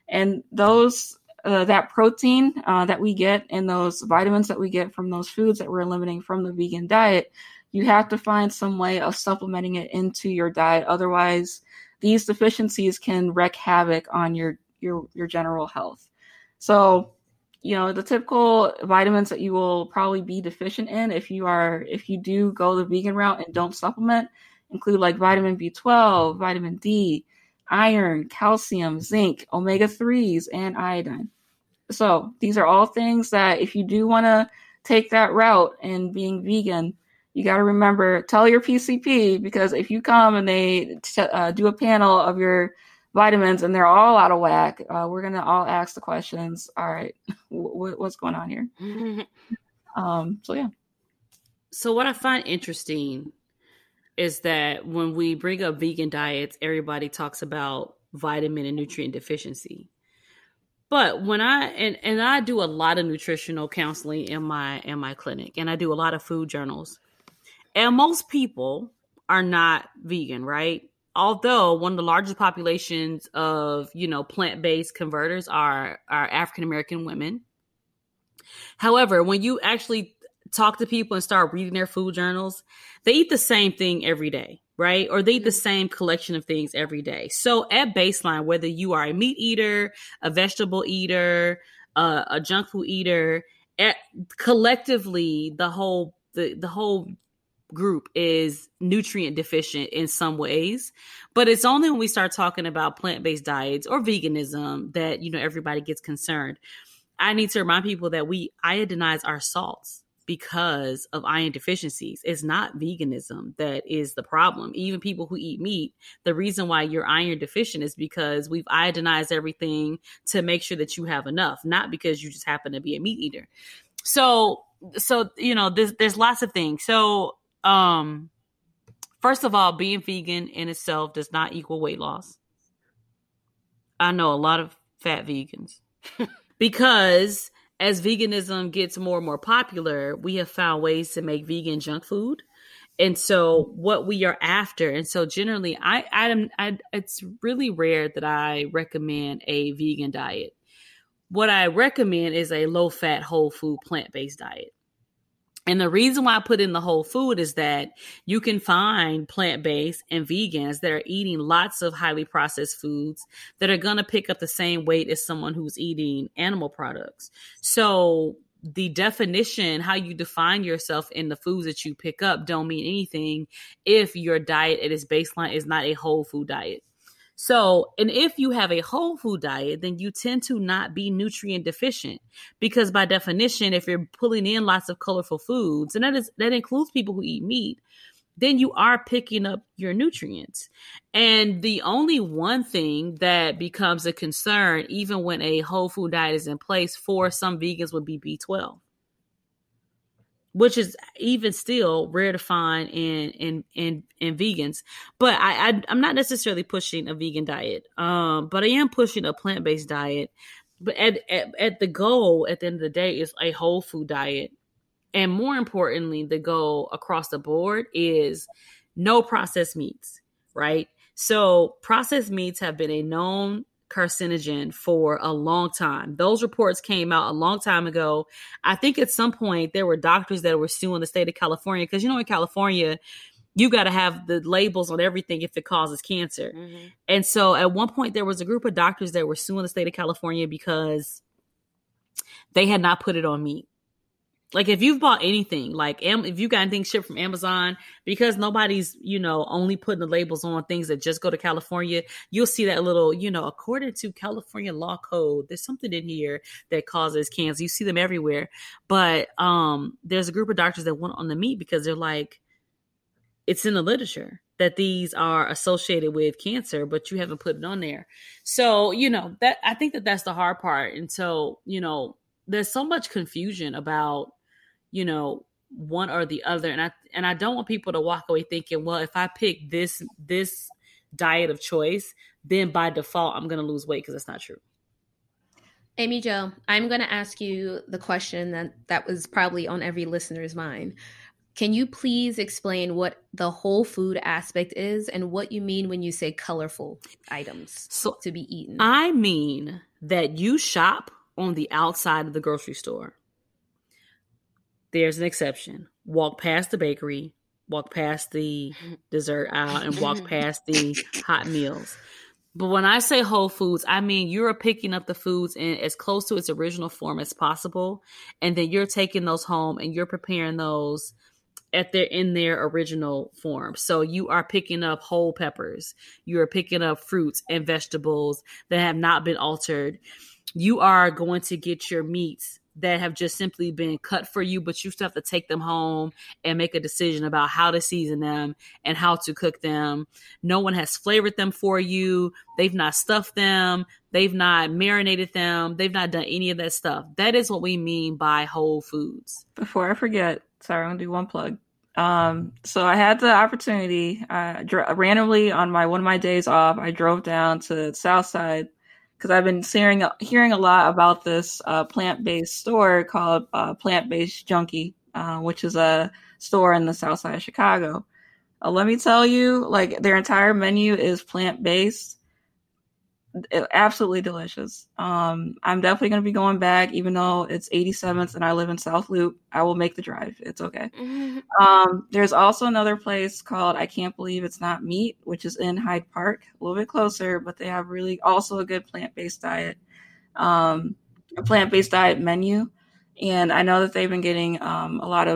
And those, that protein that we get and those vitamins that we get from those foods that we're eliminating from the vegan diet, you have to find some way of supplementing it into your diet. Otherwise, these deficiencies can wreak havoc on your general health. So you know, the typical vitamins that you will probably be deficient in if you do go the vegan route and don't supplement include like vitamin B12, vitamin D, iron, calcium, zinc, omega-3s, and iodine. So these are all things that if you do want to take that route and being vegan, you got to remember, tell your PCP, because if you come and they do a panel of your vitamins and they're all out of whack, we're going to all ask the questions. All right, what's going on here? So, yeah. So what I find interesting is that when we bring up vegan diets, everybody talks about vitamin and nutrient deficiency. But when I do a lot of nutritional counseling in my clinic, and I do a lot of food journals, and most people are not vegan, right? Although one of the largest populations of, you know, plant-based converters are African-American women. However, when you actually talk to people and start reading their food journals, they eat the same thing every day, right? Or they eat the same collection of things every day. So at baseline, whether you are a meat eater, a vegetable eater, a junk food eater, collectively, the whole group is nutrient deficient in some ways. But it's only when we start talking about plant-based diets or veganism that, you know, everybody gets concerned. I need to remind people that we iodinize our salts because of iron deficiencies. It's not veganism that is the problem. Even people who eat meat, the reason why you're iron deficient is because we've iodinized everything to make sure that you have enough, not because you just happen to be a meat eater. So you know, there's lots of things. So, first of all, being vegan in itself does not equal weight loss. I know a lot of fat vegans because as veganism gets more and more popular, we have found ways to make vegan junk food. And so what we are after. And so generally, I it's really rare that I recommend a vegan diet. What I recommend is a low fat, whole food, plant-based diet. And the reason why I put in the whole food is that you can find plant-based and vegans that are eating lots of highly processed foods that are going to pick up the same weight as someone who's eating animal products. So the definition, how you define yourself in the foods that you pick up, don't mean anything if your diet at its baseline is not a whole food diet. So, and if you have a whole food diet, then you tend to not be nutrient deficient because by definition, if you're pulling in lots of colorful foods, and that includes people who eat meat, then you are picking up your nutrients. And the only one thing that becomes a concern, even when a whole food diet is in place for some vegans, would be B12, which is even still rare to find in vegans. But I'm not necessarily pushing a vegan diet, but I am pushing a plant-based diet. But at the goal, at the end of the day, is a whole food diet. And more importantly, the goal across the board is no processed meats, right? So processed meats have been a known carcinogen for a long time. Those reports came out a long time ago. I think at some point there were doctors that were suing the state of California because, you know, in California, you got to have the labels on everything if it causes cancer. Mm-hmm. And so at one point there was a group of doctors that were suing the state of California because they had not put it on meat. Like if you've bought anything, like if you got anything shipped from Amazon, because nobody's, you know, only putting the labels on things that just go to California, you'll see that little, you know, according to California law code, there's something in here that causes cancer. You see them everywhere. But there's a group of doctors that went on the meat because they're like, it's in the literature that these are associated with cancer, but you haven't put it on there. So, you know, that I think that's the hard part. And so, you know, there's so much confusion about, you know, one or the other. And I don't want people to walk away thinking, well, if I pick this diet of choice, then by default, I'm going to lose weight, because that's not true. Amy Jo, I'm going to ask you the question that was probably on every listener's mind. Can you please explain what the whole food aspect is and what you mean when you say colorful items to be eaten? I mean that you shop on the outside of the grocery store. There's an exception. Walk past the bakery, walk past the dessert aisle, and walk past the hot meals. But when I say whole foods, I mean, you're picking up the foods in as close to its original form as possible. And then you're taking those home and you're preparing those in their original form. So you are picking up whole peppers. You are picking up fruits and vegetables that have not been altered. You are going to get your meats that have just simply been cut for you, but you still have to take them home and make a decision about how to season them and how to cook them. No one has flavored them for you. They've not stuffed them. They've not marinated them. They've not done any of that stuff. That is what we mean by whole foods. Before I forget, sorry, I'm gonna do one plug. So I had the opportunity, randomly on one of my days off, I drove down to Southside, because I've been hearing a lot about this plant-based store called Plant-Based Junkie, which is a store in the South Side of Chicago. Let me tell you, like, their entire menu is plant-based. Absolutely delicious. I'm definitely going to be going back, even though it's 87th and I live in South Loop. I will make the drive. It's okay. There's also another place called I Can't Believe It's Not Meat, which is in Hyde Park, a little bit closer, but they have really also a good plant-based diet, a plant-based diet menu. And I know that they've been getting a lot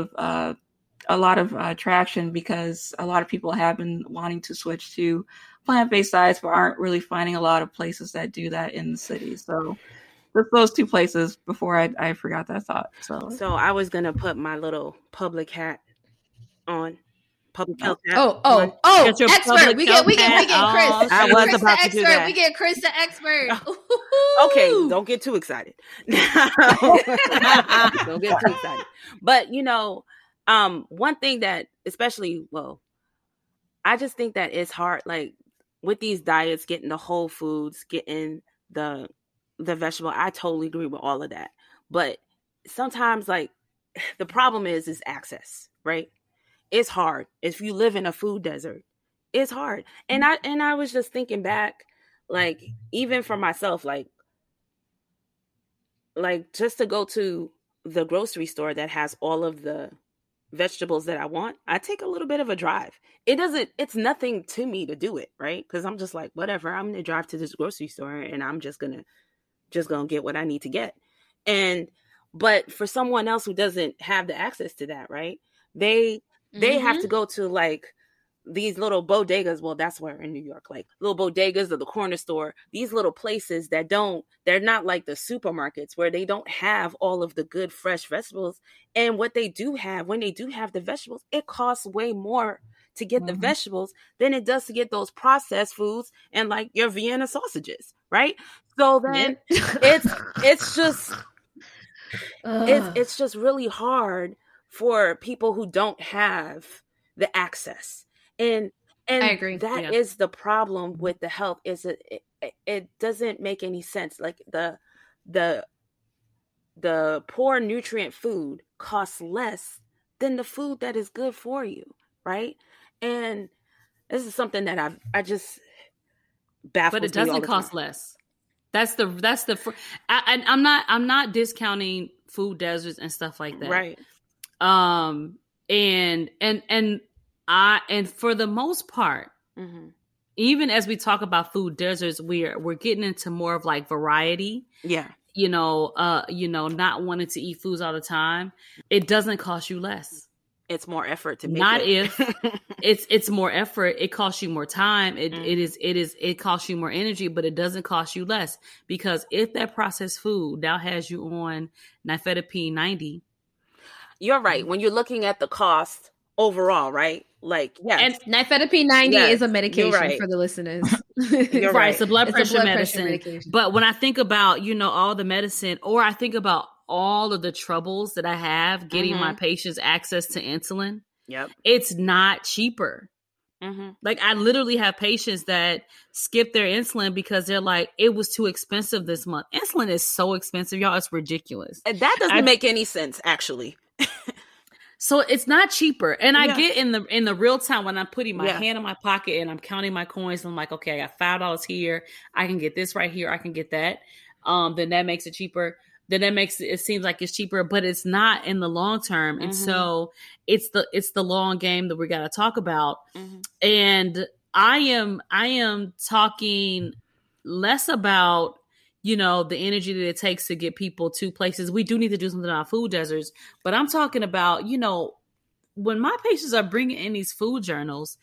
of traction because a lot of people have been wanting to switch to plant-based diets, but aren't really finding a lot of places that do that in the city. So just those two places before I forgot that thought. So I was going to put my little public hat on. Public health hat. Oh, expert. We get Chris. Oh, I was Chris about to expert. Do that. We get Chris the expert. Ooh. Okay, don't get too excited. Don't get too excited. But, one thing that especially, I just think that it's hard, like with these diets, getting the whole foods, getting the vegetable. I totally agree with all of that. But sometimes, like, the problem is access, right? It's hard. If you live in a food desert, it's hard. And I was just thinking back, like, even for myself, like just to go to the grocery store that has all of the vegetables that I want, I take a little bit of a drive. It's nothing to me to do it, right? Because I'm just like, whatever, I'm going to drive to this grocery store and I'm just going to get what I need to get. But for someone else who doesn't have the access to that, right? They have to go to like these little bodegas. Well, that's where in New York, like little bodegas or the corner store, these little places that they're not like the supermarkets where they don't have all of the good fresh vegetables. And what they do have, when they do have the vegetables, it costs way more to get the vegetables than it does to get those processed foods and like your Vienna sausages, right? So then it's just really hard for people who don't have the access. And I agree. That is the problem with the health, is it doesn't make any sense. Like the poor nutrient food costs less than the food that is good for you, right? And this is something that I just baffles me. But it doesn't cost less. That's the. I'm not discounting food deserts and stuff like that, right? And for the most part, even as we talk about food deserts, we're getting into more of like variety. Yeah. Not wanting to eat foods all the time. It doesn't cost you less. It's more effort to make it's more effort. It costs you more time. It costs you more energy, but it doesn't cost you less, because if that processed food now has you on Nifedipine 90, you're right. When you're looking at the cost overall, right? Like, yes. And Nifedipine 90 is a medication for the listeners. You're right. It's a blood pressure medicine. But when I think about, all the medicine, or I think about all of the troubles that I have getting my patients access to insulin, it's not cheaper. Like, I literally have patients that skip their insulin because they're like, it was too expensive this month. Insulin is so expensive, y'all. It's ridiculous. And that doesn't make any sense, actually. So it's not cheaper. And I get in the real time when I'm putting my hand in my pocket and I'm counting my coins, and I'm like, okay, I got $5 here. I can get this right here. I can get that. Then that makes it cheaper. Then that makes it seems like it's cheaper, but it's not in the long term. And so it's the long game that we got to talk about. And I am talking less about, you know, the energy that it takes to get people to places. We do need to do something on food deserts, but I'm talking about, you know, when my patients are bringing in these food journals,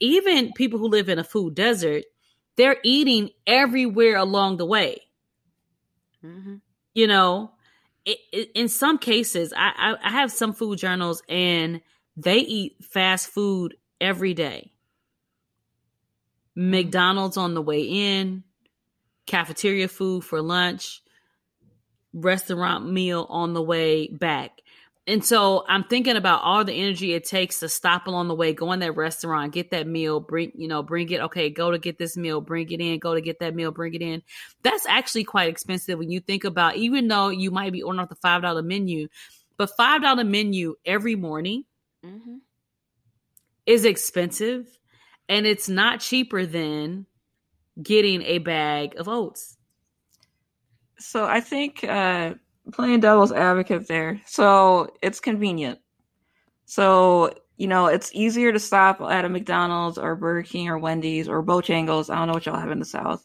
even people who live in a food desert, they're eating everywhere along the way. Mm-hmm. You know, in some cases, I have some food journals and they eat fast food every day. McDonald's on the way in, cafeteria food for lunch, restaurant meal on the way back. And so I'm thinking about all the energy it takes to stop along the way, go in that restaurant, get that meal, bring it. Okay, go to get this meal, bring it in, go to get that meal, bring it in. That's actually quite expensive when you think about, even though you might be ordering off the $5 menu, but $5 menu every morning mm-hmm. is expensive, and it's not cheaper than getting a bag of oats. So I think, playing devil's advocate there. So it's convenient. So, you know, it's easier to stop at a McDonald's or Burger King or Wendy's or Bojangles. I don't know what y'all have in the South.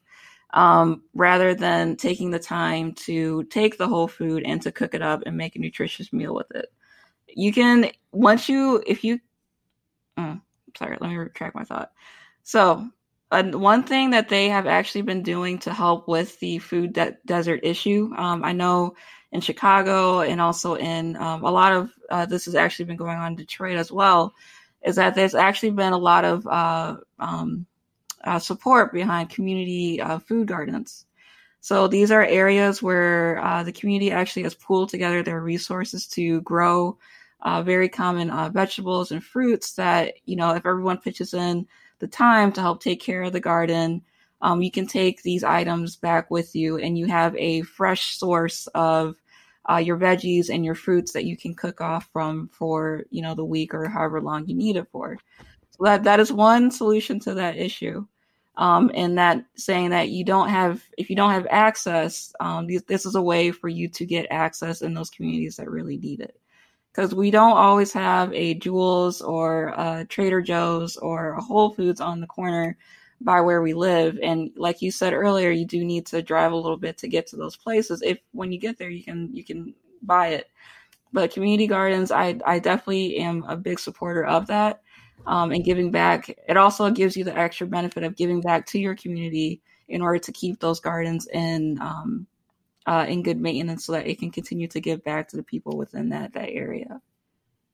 Rather than taking the time to take the whole food and to cook it up and make a nutritious meal with it. You can, once you, if you, sorry, let me retract my thought. So one thing that they have actually been doing to help with the food desert issue, I know in Chicago and also in a lot of this has actually been going on in Detroit as well, is that there's actually been a lot of support behind community food gardens. So these are areas where the community actually has pooled together their resources to grow very common vegetables and fruits that, you know, if everyone pitches in the time to help take care of the garden, you can take these items back with you and you have a fresh source of your veggies and your fruits that you can cook off from for, you know, the week or however long you need it for. So that is one solution to that issue. And that saying that you don't have, if you don't have access, this is a way for you to get access in those communities that really need it. Because we don't always have a Jewel's or a Trader Joe's or a Whole Foods on the corner by where we live. And like you said earlier, you do need to drive a little bit to get to those places. If when you get there, you can buy it. But community gardens, I definitely am a big supporter of that and giving back. It also gives you the extra benefit of giving back to your community in order to keep those gardens in good maintenance so that it can continue to give back to the people within that area.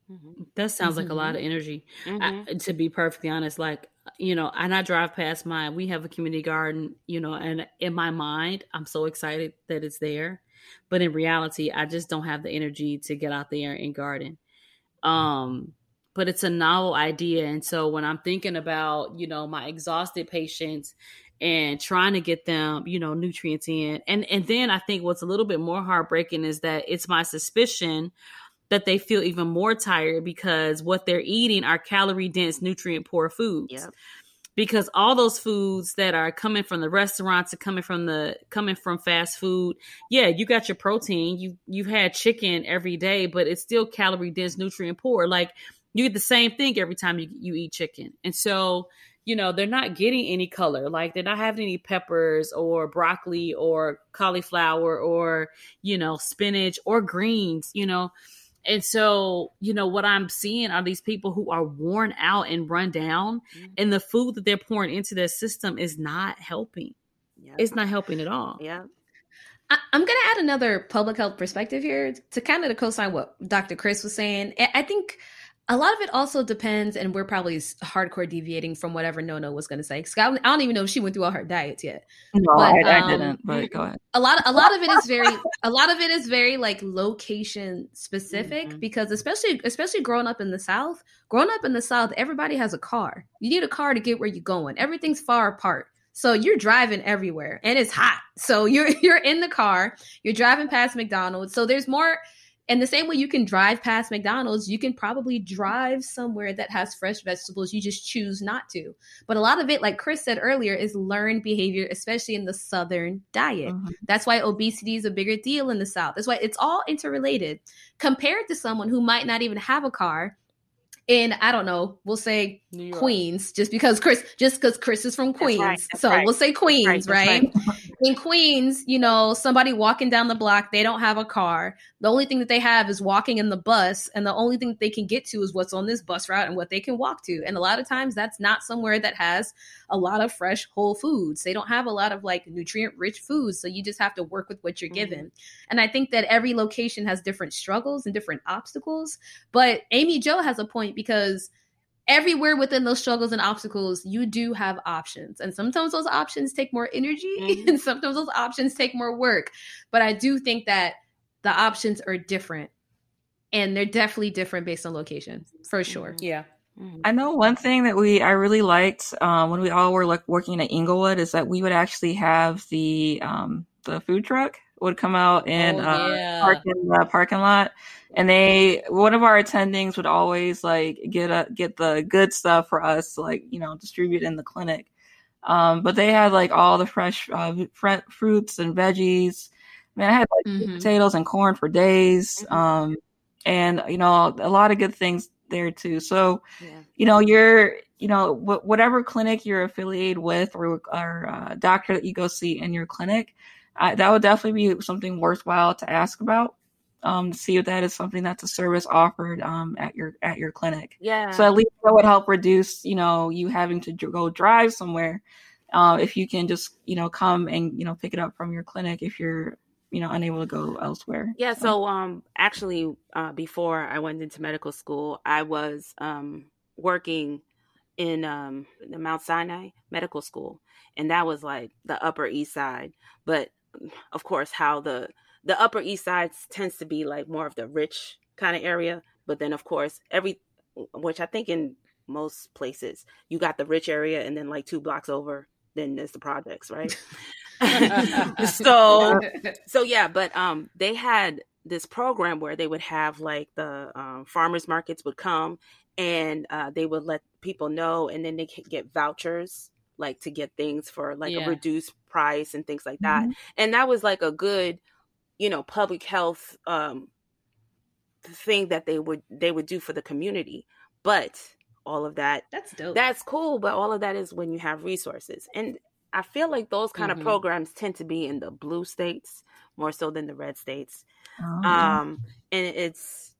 Mm-hmm. That sounds mm-hmm. like a lot of energy. Mm-hmm. To be perfectly honest, like, you know, and I drive past mine. We have a community garden, you know, and in my mind, I'm so excited that it's there. But in reality, I just don't have the energy to get out there and garden. But it's a novel idea. And so when I'm thinking about, you know, my exhausted patients and trying to get them, you know, nutrients in. And then I think what's a little bit more heartbreaking is that it's my suspicion that they feel even more tired because what they're eating are calorie dense, nutrient poor foods. Yep. Because all those foods that are coming from the restaurants and coming from fast food. Yeah. You got your protein. You've had chicken every day, but it's still calorie dense, nutrient poor. Like you get the same thing every time you eat chicken. And so, you know, they're not getting any color. Like they're not having any peppers or broccoli or cauliflower or, you know, spinach or greens, you know? And so, you know, what I'm seeing are these people who are worn out and run down mm-hmm. and the food that they're pouring into their system is not helping. Yep. It's not helping at all. Yeah. I'm going to add another public health perspective here to kind of to co-sign what Dr. Chris was saying. I think a lot of it also depends, and we're probably hardcore deviating from whatever Nono was going to say. I don't even know if she went through all her diets yet. No, but, I didn't. But go ahead. A lot of it is very like location specific mm-hmm. because especially growing up in the South, everybody has a car. You need a car to get where you're going. Everything's far apart. So you're driving everywhere and it's hot. So you're in the car, you're driving past McDonald's. So there's more. And the same way you can drive past McDonald's, you can probably drive somewhere that has fresh vegetables. You just choose not to. But a lot of it, like Chris said earlier, is learned behavior, especially in the Southern diet. Mm-hmm. That's why obesity is a bigger deal in the South. That's why it's all interrelated compared to someone who might not even have a car in, I don't know, we'll say Queens, just because Chris is from Queens. That's right. We'll say Queens, right? In Queens, you know, somebody walking down the block, they don't have a car. The only thing that they have is walking in the bus. And the only thing that they can get to is what's on this bus route and what they can walk to. And a lot of times that's not somewhere that has a lot of fresh whole foods. They don't have a lot of like nutrient rich foods. So you just have to work with what you're given. And I think that every location has different struggles and different obstacles. But Amy Jo has a point, because everywhere within those struggles and obstacles, you do have options. And sometimes those options take more energy and sometimes those options take more work. But I do think that the options are different, and they're definitely different based on location, for sure. Yeah. I know one thing that I really liked when we all were like working at Inglewood is that we would actually have the food truck would come out and park in the parking lot, and one of our attendings would always like get the good stuff for us to, like, you know, distribute in the clinic. But they had like all the fresh fruits and veggies. Man, I had like potatoes and corn for days, and you know, a lot of good things there too. So, you know, whatever clinic you're affiliated with or doctor that you go see in your clinic, that would definitely be something worthwhile to ask about, to see if that is something that's a service offered at your clinic. Yeah. So at least that would help reduce, you know, you having to go drive somewhere, if you can just, you know, come and, you know, pick it up from your clinic if you're, you know, unable to go elsewhere. Yeah. So, actually, before I went into medical school, I was working in the Mount Sinai Medical School, and that was like the Upper East Side. But of course, how the Upper East Side tends to be like more of the rich kind of area. But then, of course, which I think in most places, you got the rich area, and then like 2 blocks over, then there's the projects, right? So yeah, but they had this program where they would have like the farmers markets would come, and they would let people know, and then they could get vouchers like to get things for like a reduced price and things like that. And that was like a good, you know, public health thing that they would do for the community. But all of that's dope. That's cool, but all of that is when you have resources. And I feel like those kind of programs tend to be in the blue states more so than the red states. Oh. And it's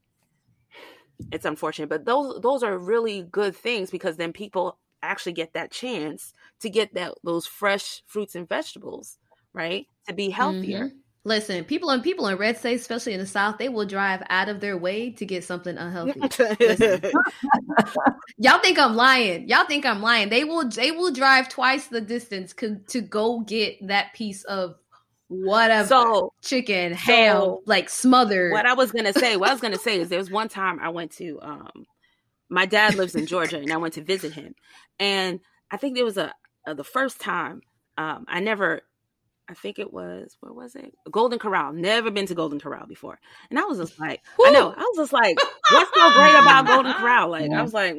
unfortunate, but those are really good things, because then people actually get that chance to get those fresh fruits and vegetables, right? To be healthier. Mm-hmm. Listen, people in red states, especially in the South, they will drive out of their way to get something unhealthy. Y'all think I'm lying. They will drive twice the distance to go get that piece of whatever, chicken, ham, like smothered. What I was gonna say is, there was one time I went to my dad lives in Georgia, and I went to visit him, and I think there was the first time I think it was Golden Corral. Never been to Golden Corral before. And I was just like, what's so great about Golden Corral? Like, I was like,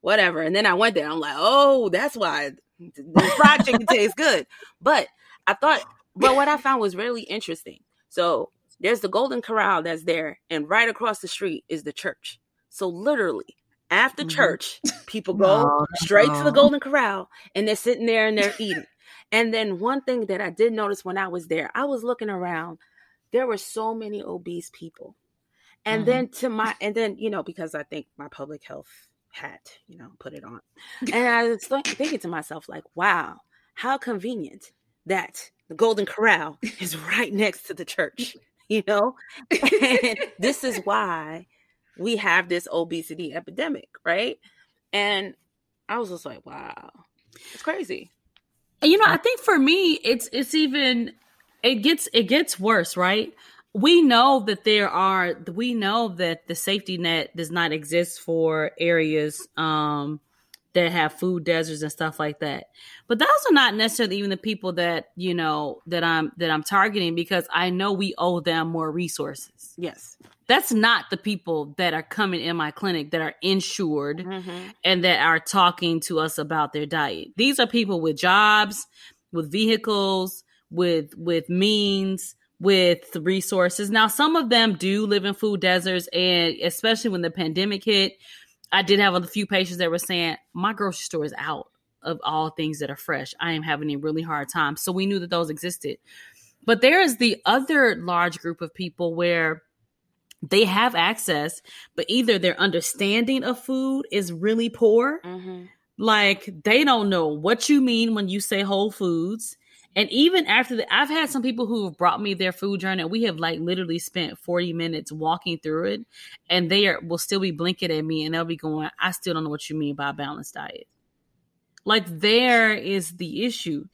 whatever. And then I went there. I'm like, oh, that's why the fried chicken tastes good. But what I found was really interesting. So there's the Golden Corral that's there, and right across the street is the church. So literally, after church, people go straight to the Golden Corral, and they're sitting there and they're eating. And then one thing that I did notice when I was there, I was looking around, there were so many obese people. And then, you know, because I think my public health hat, you know, put it on. And I was thinking to myself, like, wow, how convenient that the Golden Corral is right next to the church, you know? And this is why we have this obesity epidemic, right? And I was just like, wow, it's crazy. You know, I think for me, it gets worse, right? We know that the safety net does not exist for areas that have food deserts and stuff like that. But those are not necessarily even the people that, you know, that I'm targeting, because I know we owe them more resources. Yes. That's not the people that are coming in my clinic that are insured and that are talking to us about their diet. These are people with jobs, with vehicles, with means, with resources. Now, some of them do live in food deserts, and especially when the pandemic hit, I did have a few patients that were saying, my grocery store is out of all things that are fresh. I am having a really hard time. So we knew that those existed. But there is the other large group of people where they have access, but either their understanding of food is really poor. Mm-hmm. Like, they don't know what you mean when you say Whole Foods. And even after that, I've had some people who have brought me their food journal. We have like literally spent 40 minutes walking through it, and they will still be blinking at me and they'll be going, I still don't know what you mean by a balanced diet. Like, there is the issue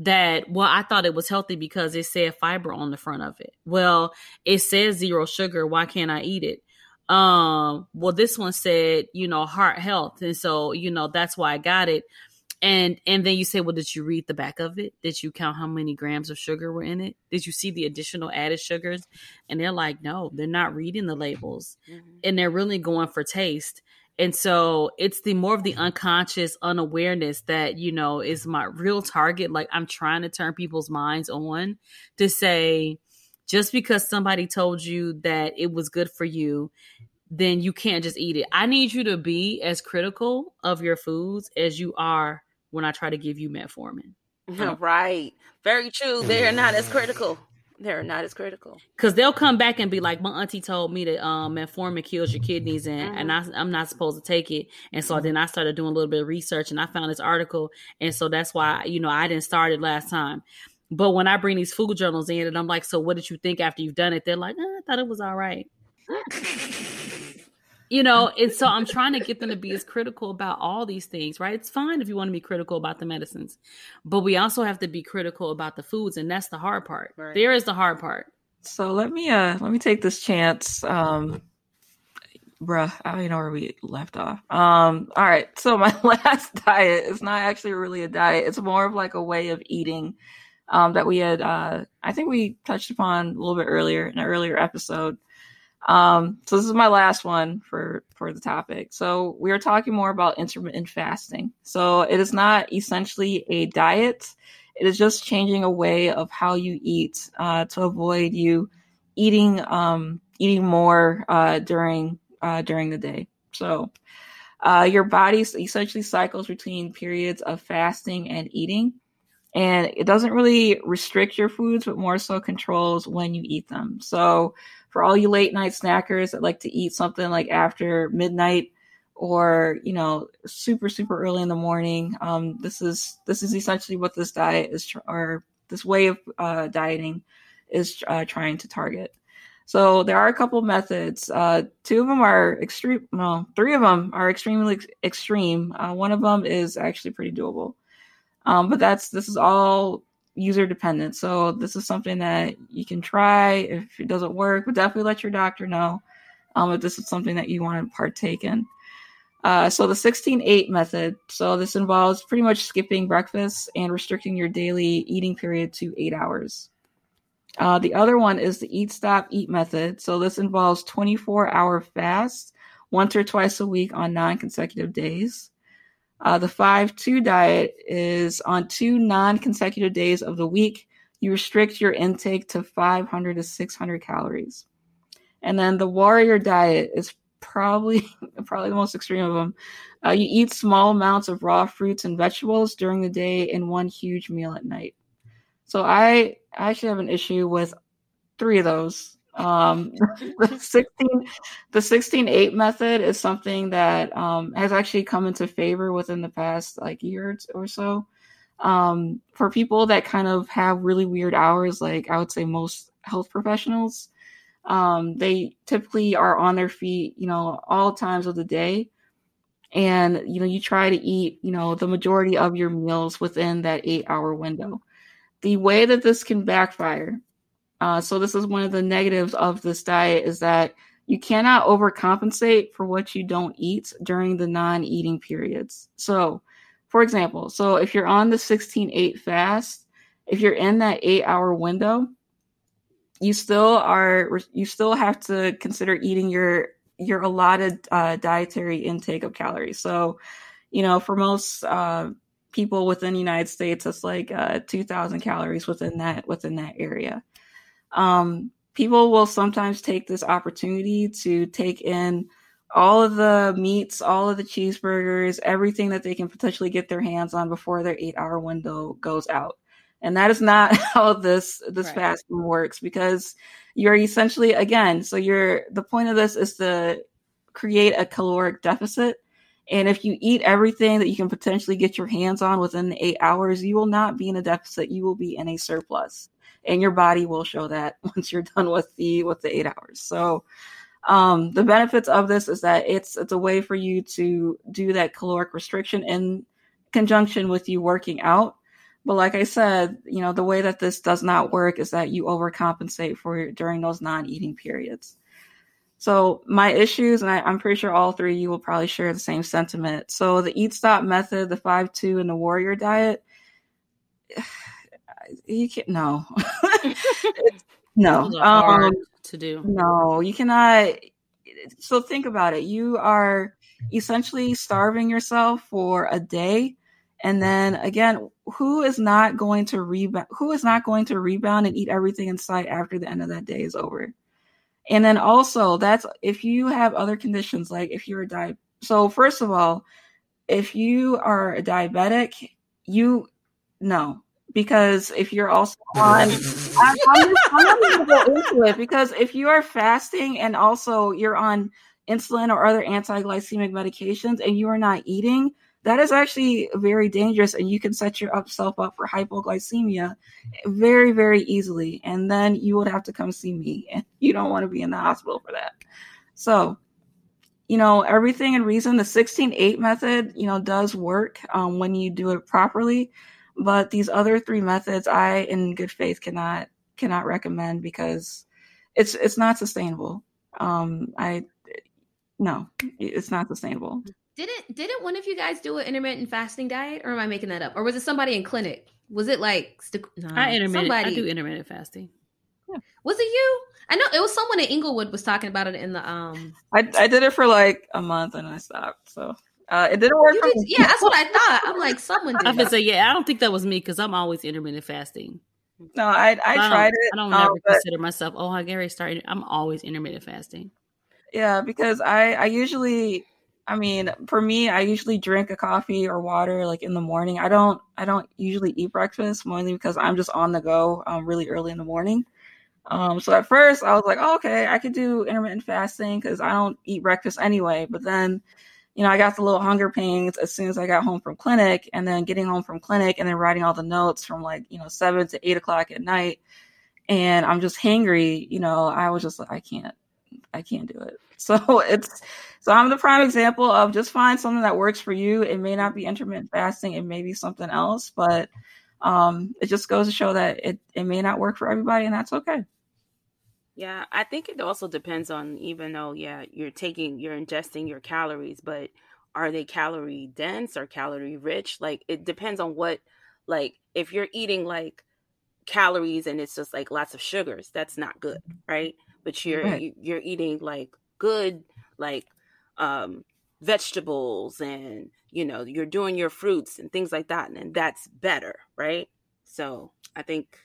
that, well, I thought it was healthy because it said fiber on the front of it. Well, it says zero sugar. Why can't I eat it? Well, this one said, heart health. And so, that's why I got it. And then you say, well, did you read the back of it? Did you count how many grams of sugar were in it? Did you see the additional added sugars? And they're like, no, they're not reading the labels. Mm-hmm. And they're really going for taste. And so it's the more of the unconscious unawareness that, is my real target. Like, I'm trying to turn people's minds on to say, just because somebody told you that it was good for you, then you can't just eat it. I need you to be as critical of your foods as you are when I try to give you metformin. Right. Very true. They're not as critical. They're not as critical. Because they'll come back and be like, my auntie told me that metformin kills your kidneys and I'm not supposed to take it. And so then I started doing a little bit of research and I found this article. And so that's why, I didn't start it last time. But when I bring these food journals in and I'm like, so what did you think after you've done it? They're like, I thought it was all right. And so I'm trying to get them to be as critical about all these things, right? It's fine if you want to be critical about the medicines, but we also have to be critical about the foods. And that's the hard part. Right. There is the hard part. So let me take this chance. I don't know where we left off. All right. So my last diet is not actually really a diet. It's more of like a way of eating that we had. I think we touched upon a little bit earlier in an earlier episode. So this is my last one for the topic. So we are talking more about intermittent fasting. So it is not essentially a diet. It is just changing a way of how you eat, to avoid you eating more, during the day. So, your body essentially cycles between periods of fasting and eating, and it doesn't really restrict your foods, but more so controls when you eat them. So, for all you late night snackers that like to eat something like after midnight or, super, super early in the morning. This is essentially what this diet is, or this way of dieting is trying to target. So there are a couple methods. Two of them are extreme. Well, three of them are extremely extreme. One of them is actually pretty doable. But this is all user dependent. So this is something that you can try. If it doesn't work, but definitely let your doctor know if this is something that you want to partake in. So the 16-8 method. So this involves pretty much skipping breakfast and restricting your daily eating period to 8 hours. The other one is the eat, stop, eat method. So this involves 24-hour fast once or twice a week on non-consecutive days. The 5-2 diet is on 2 non-consecutive days of the week. You restrict your intake to 500 to 600 calories. And then the warrior diet is probably the most extreme of them. You eat small amounts of raw fruits and vegetables during the day and one huge meal at night. So I actually have an issue with 3 of those. The 16-8 method is something that has actually come into favor within the past like year or so. For people that kind of have really weird hours, like I would say most health professionals, they typically are on their feet, all times of the day. And, you try to eat, the majority of your meals within that 8-hour window. The way that this can backfire. So this is one of the negatives of this diet is that you cannot overcompensate for what you don't eat during the non-eating periods. So, for example, if you're on the 16-8 fast, if you're in that 8-hour window, you still have to consider eating your allotted dietary intake of calories. So, for most people within the United States, that's like 2,000 calories within that area. People will sometimes take this opportunity to take in all of the meats, all of the cheeseburgers, everything that they can potentially get their hands on before their 8-hour window goes out. And that is not how this fasting works, because you're essentially, again, the point of this is to create a caloric deficit. And if you eat everything that you can potentially get your hands on within the 8 hours, you will not be in a deficit. You will be in a surplus, and your body will show that once you're done with the 8 hours. So the benefits of this is that it's a way for you to do that caloric restriction in conjunction with you working out. But like I said, the way that this does not work is that you overcompensate during those non-eating periods. So my issues, and I'm pretty sure all three of you will probably share the same sentiment. So the Eat Stop Method, the 5-2, and the Warrior Diet, you can't. No, no, hard to do. No, you cannot. So think about it. You are essentially starving yourself for a day. And then again, who is not going to rebound and eat everything in sight after the end of that day is over? And then also, that's if you have other conditions, like if you're a diabetic. So first of all, if you are a diabetic, because if you're also on, I'm not going to go into it, because if you are fasting and also you're on insulin or other anti-glycemic medications and you are not eating, that is actually very dangerous, and you can set yourself up for hypoglycemia very, very easily. And then you would have to come see me, and you don't want to be in the hospital for that. So, everything in reason, the 16-8 method, does work when you do it properly. But these other three methods, I, in good faith, cannot recommend, because it's not sustainable. It's not sustainable. Didn't one of you guys do an intermittent fasting diet, or am I making that up? Or was it somebody in clinic? Was it like I do intermittent fasting. Yeah. Was it you? I know it was someone in Inglewood was talking about it in the I did it for like a month and I stopped. So it didn't work for me. Yeah, that's what I thought. I'm like, someone did. I don't think that was me, because I'm always intermittent fasting. No, I tried it. I don't ever consider myself I'm always intermittent fasting. Yeah, because I usually drink a coffee or water like in the morning. I don't usually eat breakfast, mainly because I'm just on the go really early in the morning. So at first I was like, oh, okay, I could do intermittent fasting because I don't eat breakfast anyway. But then, I got the little hunger pains as soon as I got home from clinic, and then getting home from clinic and then writing all the notes from 7 to 8 o'clock at night. And I'm just hangry. I was just like, I can't do it. So I'm the prime example of just find something that works for you. It may not be intermittent fasting. It may be something else, but it just goes to show that it may not work for everybody, and that's okay. Yeah. I think it also depends on, even though, you're ingesting your calories, but are they calorie dense or calorie rich? Like, it depends on what, if you're eating calories and it's just lots of sugars, that's not good. Right. But you're eating good vegetables, and you're doing your fruits and things like that, and that's better, right? So I think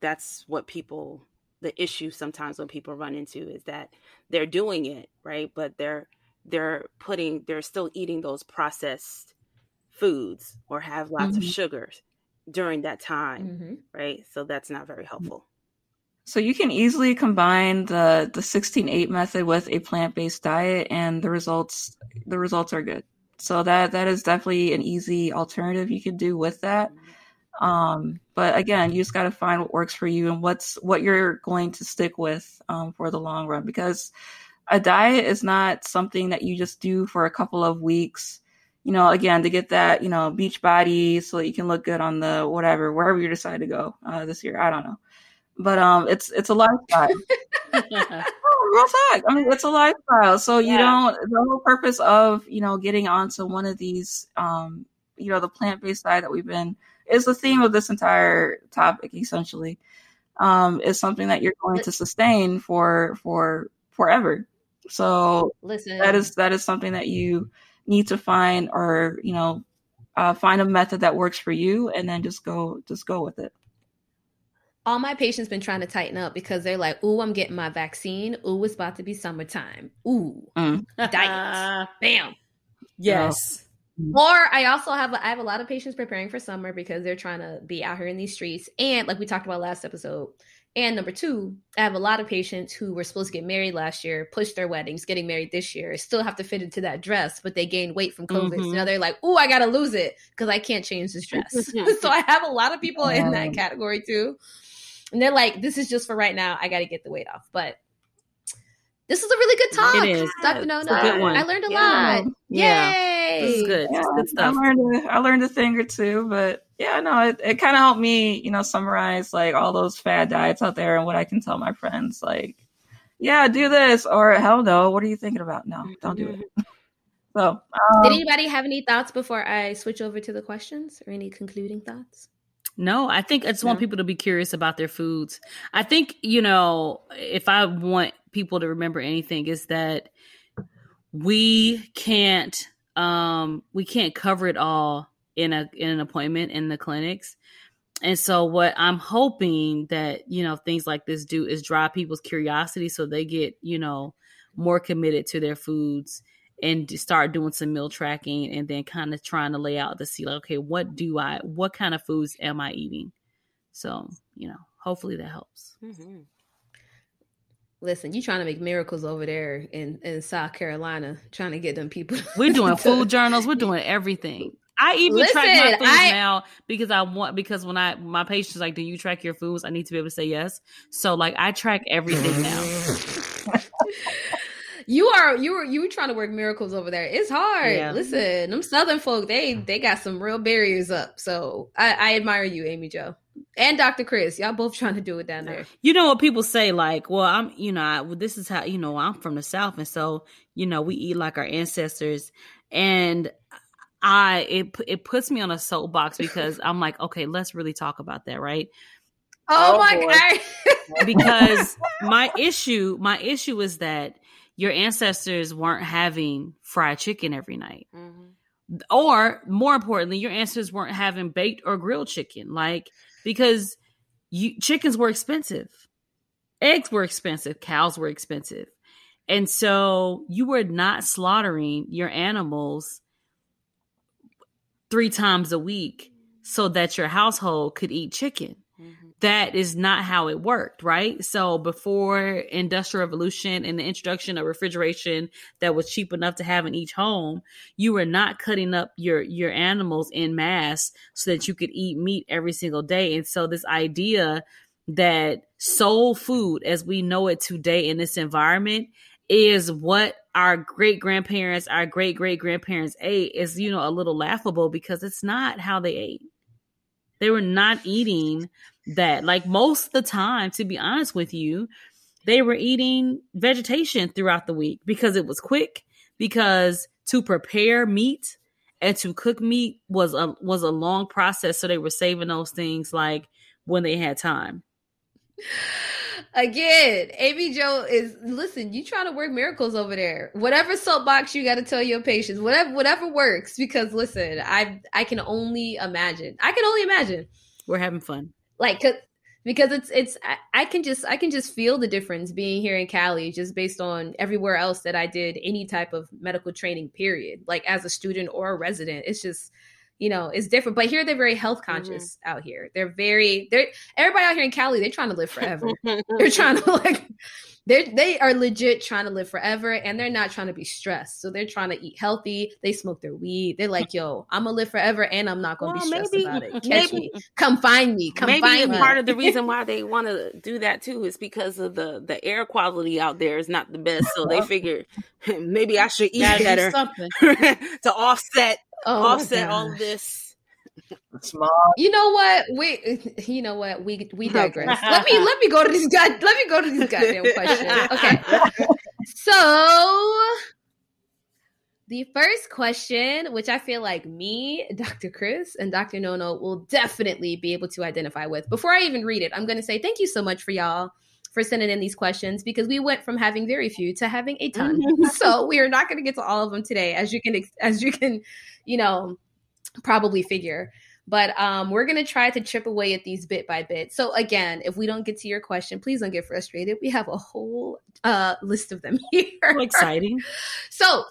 that's what the issue sometimes when people run into is that they're doing it right, but they're still eating those processed foods or have lots of sugars during that time, right? So that's not very helpful. So you can easily combine the 16-8 method with a plant-based diet, and the results are good. So that is definitely an easy alternative you can do with that. But again, you just got to find what works for you and what you're going to stick with for the long run, because a diet is not something that you just do for a couple of weeks, again, to get that, beach body so that you can look good on the wherever you decide to go this year. I don't know. But it's a lifestyle. Real talk. I mean, it's a lifestyle. So the whole purpose of, getting onto one of these, the plant-based diet that is the theme of this entire topic, essentially, is something that you're going to sustain for forever. So listen, that is something that you need to find, or, find a method that works for you, and then just go with it. all my patients been trying to tighten up because they're like, ooh, I'm getting my vaccine. Ooh, it's about to be summertime. Ooh, diet. Bam. Yes. Or I also have, I have a lot of patients preparing for summer because they're trying to be out here in these streets. And like we talked about last episode. And number two, I have a lot of patients who were supposed to get married last year, pushed their weddings, getting married this year, still have to fit into that dress, but they gained weight from COVID. Mm-hmm. So now they're like, ooh, I got to lose it because I can't change this dress. So I have a lot of people in that category too. And they're like, this is just for right now. I got to get the weight off. But this is a really good talk. It is. Dr. Nono. I learned a lot. Yeah. Yay. This is good. Yeah, good stuff. I learned a thing or two, but yeah, no, it kind of helped me, summarize like all those fad diets out there and what I can tell my friends, like, yeah, do this or hell no. What are you thinking about? No, don't do it. So, did anybody have any thoughts before I switch over to the questions or any concluding thoughts? No, I think I just want people to be curious about their foods. I think, if I want people to remember anything, is that we can't cover it all in an appointment in the clinics. And so what I'm hoping that, things like this do is drive people's curiosity so they get, more committed to their foods and start doing some meal tracking and then kind of trying to lay out to see, like, okay, what kind of foods am I eating? So, hopefully that helps. Mm-hmm. Listen, you trying to make miracles over there in South Carolina, trying to get them people. We're doing food journals. We're doing everything. I even track my foods now because when my patients like, do you track your foods? I need to be able to say yes. So like I track everything now. You were trying to work miracles over there. It's hard. Yeah. Listen, them Southern folk, they got some real barriers up. So I admire you, Amy Jo. And Dr. Chris, y'all both trying to do it down there. You know what people say, like, well, I'm, this is how, I'm from the South. And so, we eat like our ancestors. And it puts me on a soapbox because I'm like, okay, let's really talk about that. Right. Oh my God. Because my issue is that your ancestors weren't having fried chicken every night. Mm-hmm. Or more importantly, your ancestors weren't having baked or grilled chicken. Like, because chickens were expensive. Eggs were expensive. Cows were expensive. And so you were not slaughtering your animals 3 times a week so that your household could eat chicken. Mm-hmm. That is not how it worked, right? So before Industrial Revolution and the introduction of refrigeration that was cheap enough to have in each home, you were not cutting up your animals en masse so that you could eat meat every single day. And so this idea that soul food as we know it today in this environment is what our great-grandparents, our great-great-grandparents ate is, a little laughable because it's not how they ate. They were not eating that. Like most of the time, to be honest with you, they were eating vegetation throughout the week because it was quick, because to prepare meat and to cook meat was a long process. So they were saving those things like when they had time. Again, Amy Jo is, listen, you trying to work miracles over there. Whatever soapbox you got to tell your patients, whatever works, because listen, I can only imagine. I can only imagine. We're having fun. Like, because it's, I can just feel the difference being here in Cali, just based on everywhere else that I did any type of medical training period, like as a student or a resident. It's just, it's different, but here they're very health conscious out here. Everybody out here in Cali, they're trying to live forever. They're trying to they are legit trying to live forever, and they're not trying to be stressed. So they're trying to eat healthy. They smoke their weed. They're like, yo, I'm gonna live forever, and I'm not gonna be stressed about it. Catch me, come find me, Maybe part of the reason why they want to do that too is because of the air quality out there is not the best. So they figure maybe I should eat better to offset. Offset all this. Small. We digress. let me go to these goddamn questions. Okay. So the first question, which I feel like me, Dr. Chris, and Dr. Nono will definitely be able to identify with. Before I even read it, I'm going to say thank you so much for y'all for sending in these questions, because we went from having very few to having a ton. So we are not going to get to all of them today, as you can probably figure. But we're going to try to chip away at these bit by bit. So again, if we don't get to your question, please don't get frustrated. We have a whole list of them here. Exciting. So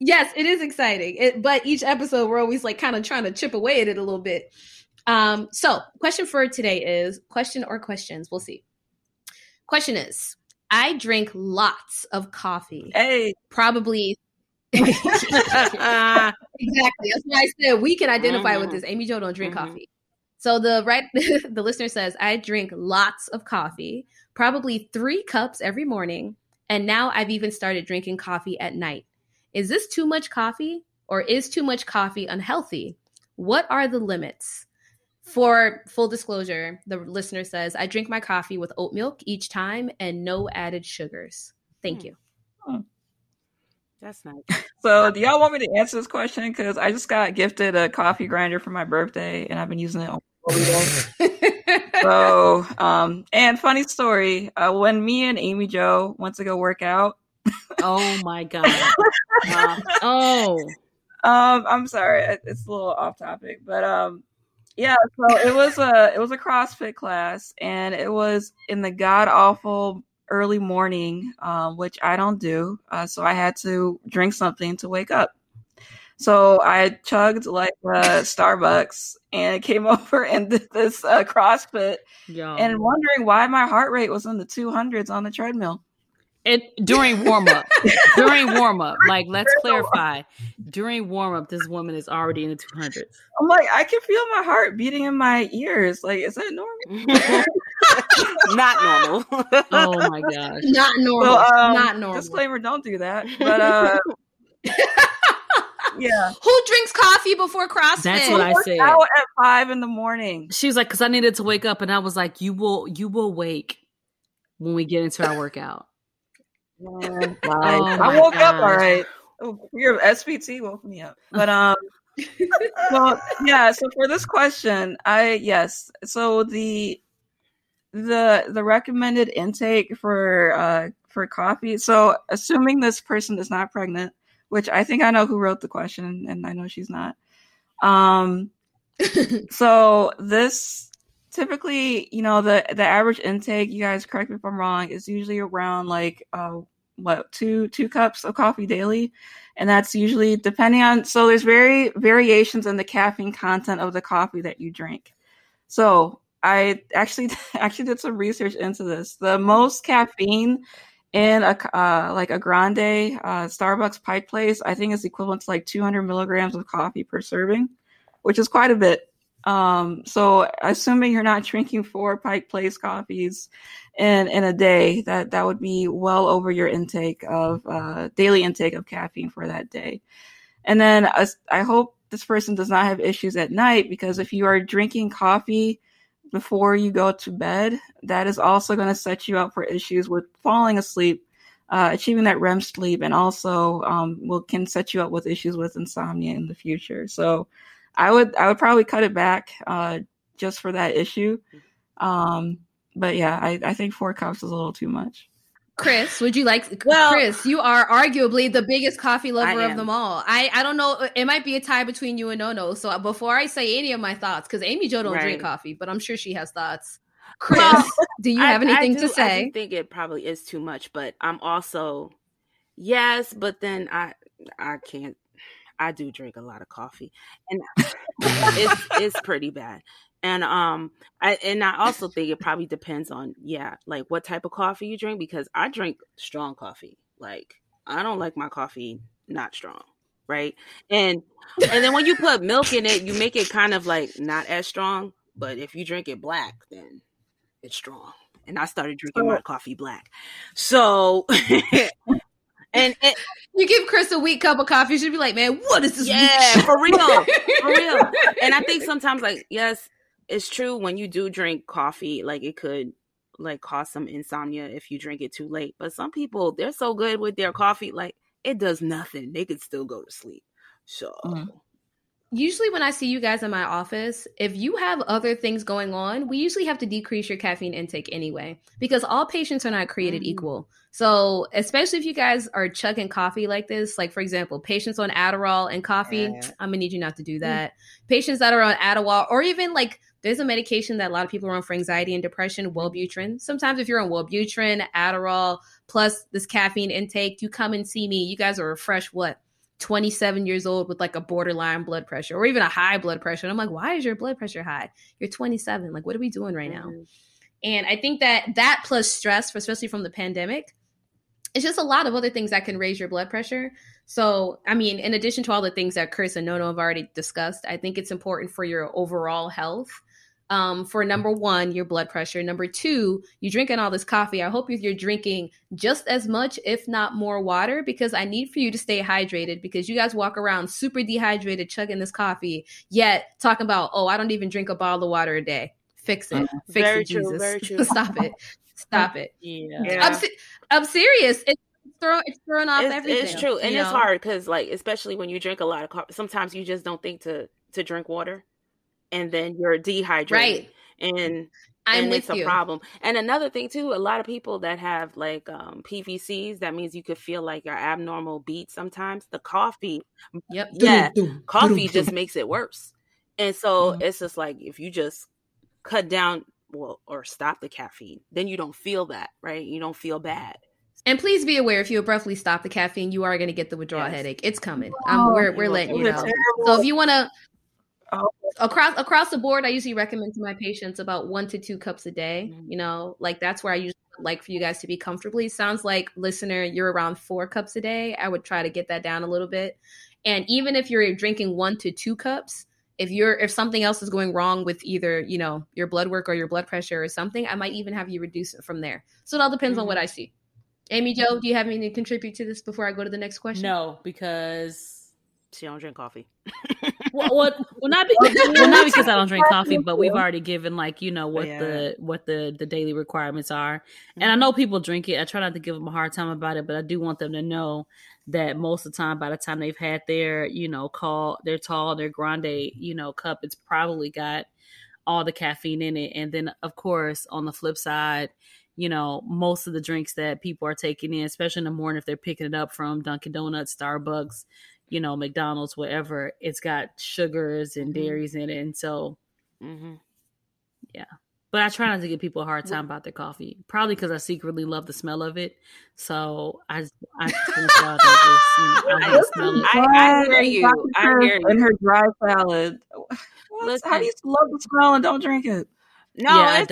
yes, it is exciting. But each episode, we're always like kind of trying to chip away at it a little bit. So question for today is question or questions. We'll see. Question is, I drink lots of coffee. Hey, probably. Exactly. That's why I said we can identify with this. Amy Jo don't drink coffee. So the listener says, I drink lots of coffee, probably 3 cups every morning. And now I've even started drinking coffee at night. Is this too much coffee, or is too much coffee unhealthy? What are the limits? For full disclosure, the listener says, I drink my coffee with oat milk each time and no added sugars. Thank you. That's nice. So do y'all want me to answer this question? Because I just got gifted a coffee grinder for my birthday, and I've been using it all weekend. So, and funny story, when me and Amy Jo went to go work out. Oh, my God. Wow. Oh. I'm sorry. It's a little off topic. But, yeah, so it was a CrossFit class, and it was in the god-awful early morning, which I don't do. So I had to drink something to wake up. So I chugged like Starbucks and came over and did this CrossFit. Yum. And wondering why my heart rate was in the 200s on the treadmill. During warm up, like let's clarify. During warm up, this woman is already in the 200s. I'm like, I can feel my heart beating in my ears. Like, is that normal? Not normal. Oh my gosh, not normal. So, not normal. Disclaimer: don't do that. But yeah, who drinks coffee before CrossFit? That's what I said. Out at 5 a.m. She was like, "Cause I needed to wake up," and I was like, "You will wake when we get into our workout." Like, oh I woke God. Up all right. Your SPT woke me up, but well, yeah. So for this question, So the recommended intake for coffee. So assuming this person is not pregnant, which I think I know who wrote the question, and I know she's not. So this. Typically, you know, the average intake, you guys correct me if I'm wrong, is usually around like, two cups of coffee daily. And that's usually depending on, so there's variations in the caffeine content of the coffee that you drink. So I actually did some research into this. The most caffeine in a grande Starbucks Pike Place, I think is equivalent to like 200 milligrams of coffee per serving, which is quite a bit. So assuming you're not drinking 4 Pike Place coffees in a day, that would be well over your intake of, daily intake of caffeine for that day. And then I hope this person does not have issues at night, because if you are drinking coffee before you go to bed, that is also going to set you up for issues with falling asleep, achieving that REM sleep, and also, can set you up with issues with insomnia in the future. So, I would probably cut it back just for that issue. But yeah, I think 4 cups is a little too much. Chris, would you like? Well, Chris, you are arguably the biggest coffee lover of them all. I don't know. It might be a tie between you and Nono. So before I say any of my thoughts, because Amy Jo don't drink coffee, but I'm sure she has thoughts. Chris, do you have anything to say? I think it probably is too much, but I'm also yes. But then I can't. I do drink a lot of coffee, and it's pretty bad. And I also think it probably depends on like what type of coffee you drink, because I drink strong coffee. Like I don't like my coffee not strong, right? And then when you put milk in it, you make it kind of like not as strong. But if you drink it black, then it's strong. And I started drinking my coffee black, so. And you give Chris a weak cup of coffee, she'd be like, man, what is this? Yeah, for real. And I think sometimes, like, yes, it's true when you do drink coffee, like it could like cause some insomnia if you drink it too late. But some people, they're so good with their coffee, like it does nothing. They could still go to sleep. So usually when I see you guys in my office, if you have other things going on, we usually have to decrease your caffeine intake anyway, because all patients are not created equal. So especially if you guys are chugging coffee like this, like, for example, patients on Adderall and coffee, I'm going to need you not to do that. Patients that are on Adderall, or even like there's a medication that a lot of people are on for anxiety and depression, Wellbutrin. Sometimes if you're on Wellbutrin, Adderall, plus this caffeine intake, you come and see me, you guys are a fresh, 27 years old with like a borderline blood pressure or even a high blood pressure. And I'm like, why is your blood pressure high? You're 27. Like, what are we doing right now? And I think that that plus stress, especially from the pandemic, it's just a lot of other things that can raise your blood pressure. So, I mean, in addition to all the things that Chris and Nono have already discussed, I think it's important for your overall health. For number one, your blood pressure. Number two, you drinking all this coffee. I hope you're drinking just as much, if not more, water, because I need for you to stay hydrated, because you guys walk around super dehydrated, chugging this coffee, yet talking about, oh, I don't even drink a bottle of water a day. Fix it. Fix it, Jesus. True, very true. Stop it. Yeah. I'm serious. It's throwing off everything. It's true. And it's hard because, like, especially when you drink a lot of coffee, sometimes you just don't think to drink water. And then you're dehydrated, right? And it's a problem. And another thing too, a lot of people that have like PVCs, that means you could feel like your abnormal beat sometimes. The coffee, coffee just makes it worse. And so it's just like, if you just cut down or stop the caffeine, then you don't feel that, right? You don't feel bad. And please be aware, if you abruptly stop the caffeine, you are going to get the withdrawal headache. It's coming. We're letting you know. So if you want to. Across the board, I usually recommend to my patients about 1 to 2 cups a day. You know, like that's where I usually like for you guys to be comfortably. Sounds like, listener, you're around 4 cups a day. I would try to get that down a little bit. And even if you're drinking 1 to 2 cups, if something else is going wrong with either, you know, your blood work or your blood pressure or something, I might even have you reduce it from there. So it all depends on what I see. Amy Jo, do you have anything to contribute to this before I go to the next question? No, because... she don't drink coffee. Well, not because I don't drink coffee, but we've already given the daily requirements are. And I know people drink it. I try not to give them a hard time about it, but I do want them to know that most of the time, by the time they've had their, you know, their tall, their grande, you know, cup, it's probably got all the caffeine in it. And then, of course, on the flip side, you know, most of the drinks that people are taking in, especially in the morning, if they're picking it up from Dunkin' Donuts, Starbucks, you know, McDonald's, whatever, it's got sugars and dairies in it. And so, but I try not to give people a hard time about their coffee, probably because I secretly love the smell of it. So I think y'all just, you know, I hear you. I hear you. And her dry salad. Listen, how do you love the smell and don't drink it? No,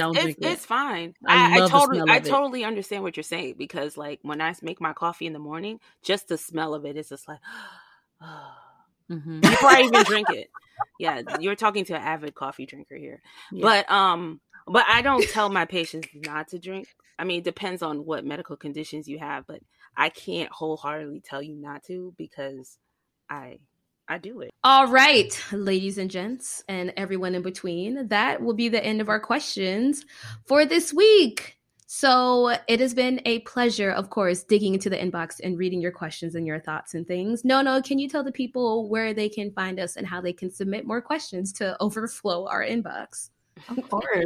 it's fine. I totally understand what you're saying, because like when I make my coffee in the morning, just the smell of it is just like, before I even drink it. Yeah, you're talking to an avid coffee drinker here. Yeah. But I don't tell my patients not to drink. I mean, it depends on what medical conditions you have, but I can't wholeheartedly tell you not to, because I do it. All right, ladies and gents and everyone in between, that will be the end of our questions for this week. So it has been a pleasure, of course, digging into the inbox and reading your questions and your thoughts and things. Nono, can you tell the people where they can find us and how they can submit more questions to overflow our inbox? Of course.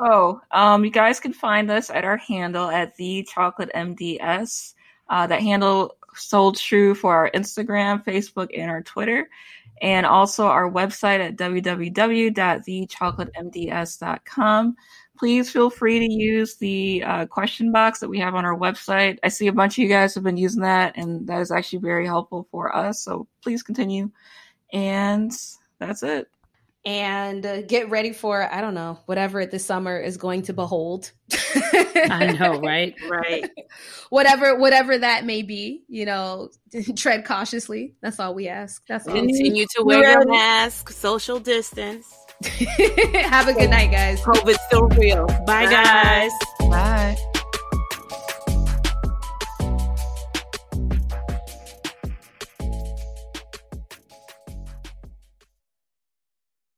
So you guys can find us at our handle at The Chocolate MDS. That handle sold true for our Instagram, Facebook, and our Twitter. And also our website at www.thechocolatemds.com. Please feel free to use the question box that we have on our website. I see a bunch of you guys have been using that, and that is actually very helpful for us. So please continue. And that's it. And get ready for, I don't know, whatever this summer is going to behold. I know, right? Right. Whatever that may be, you know, tread cautiously. That's all we ask. That's all. Continue to wear your mask, social distance. Have a good night, guys. COVID's still real. Bye, guys. Bye.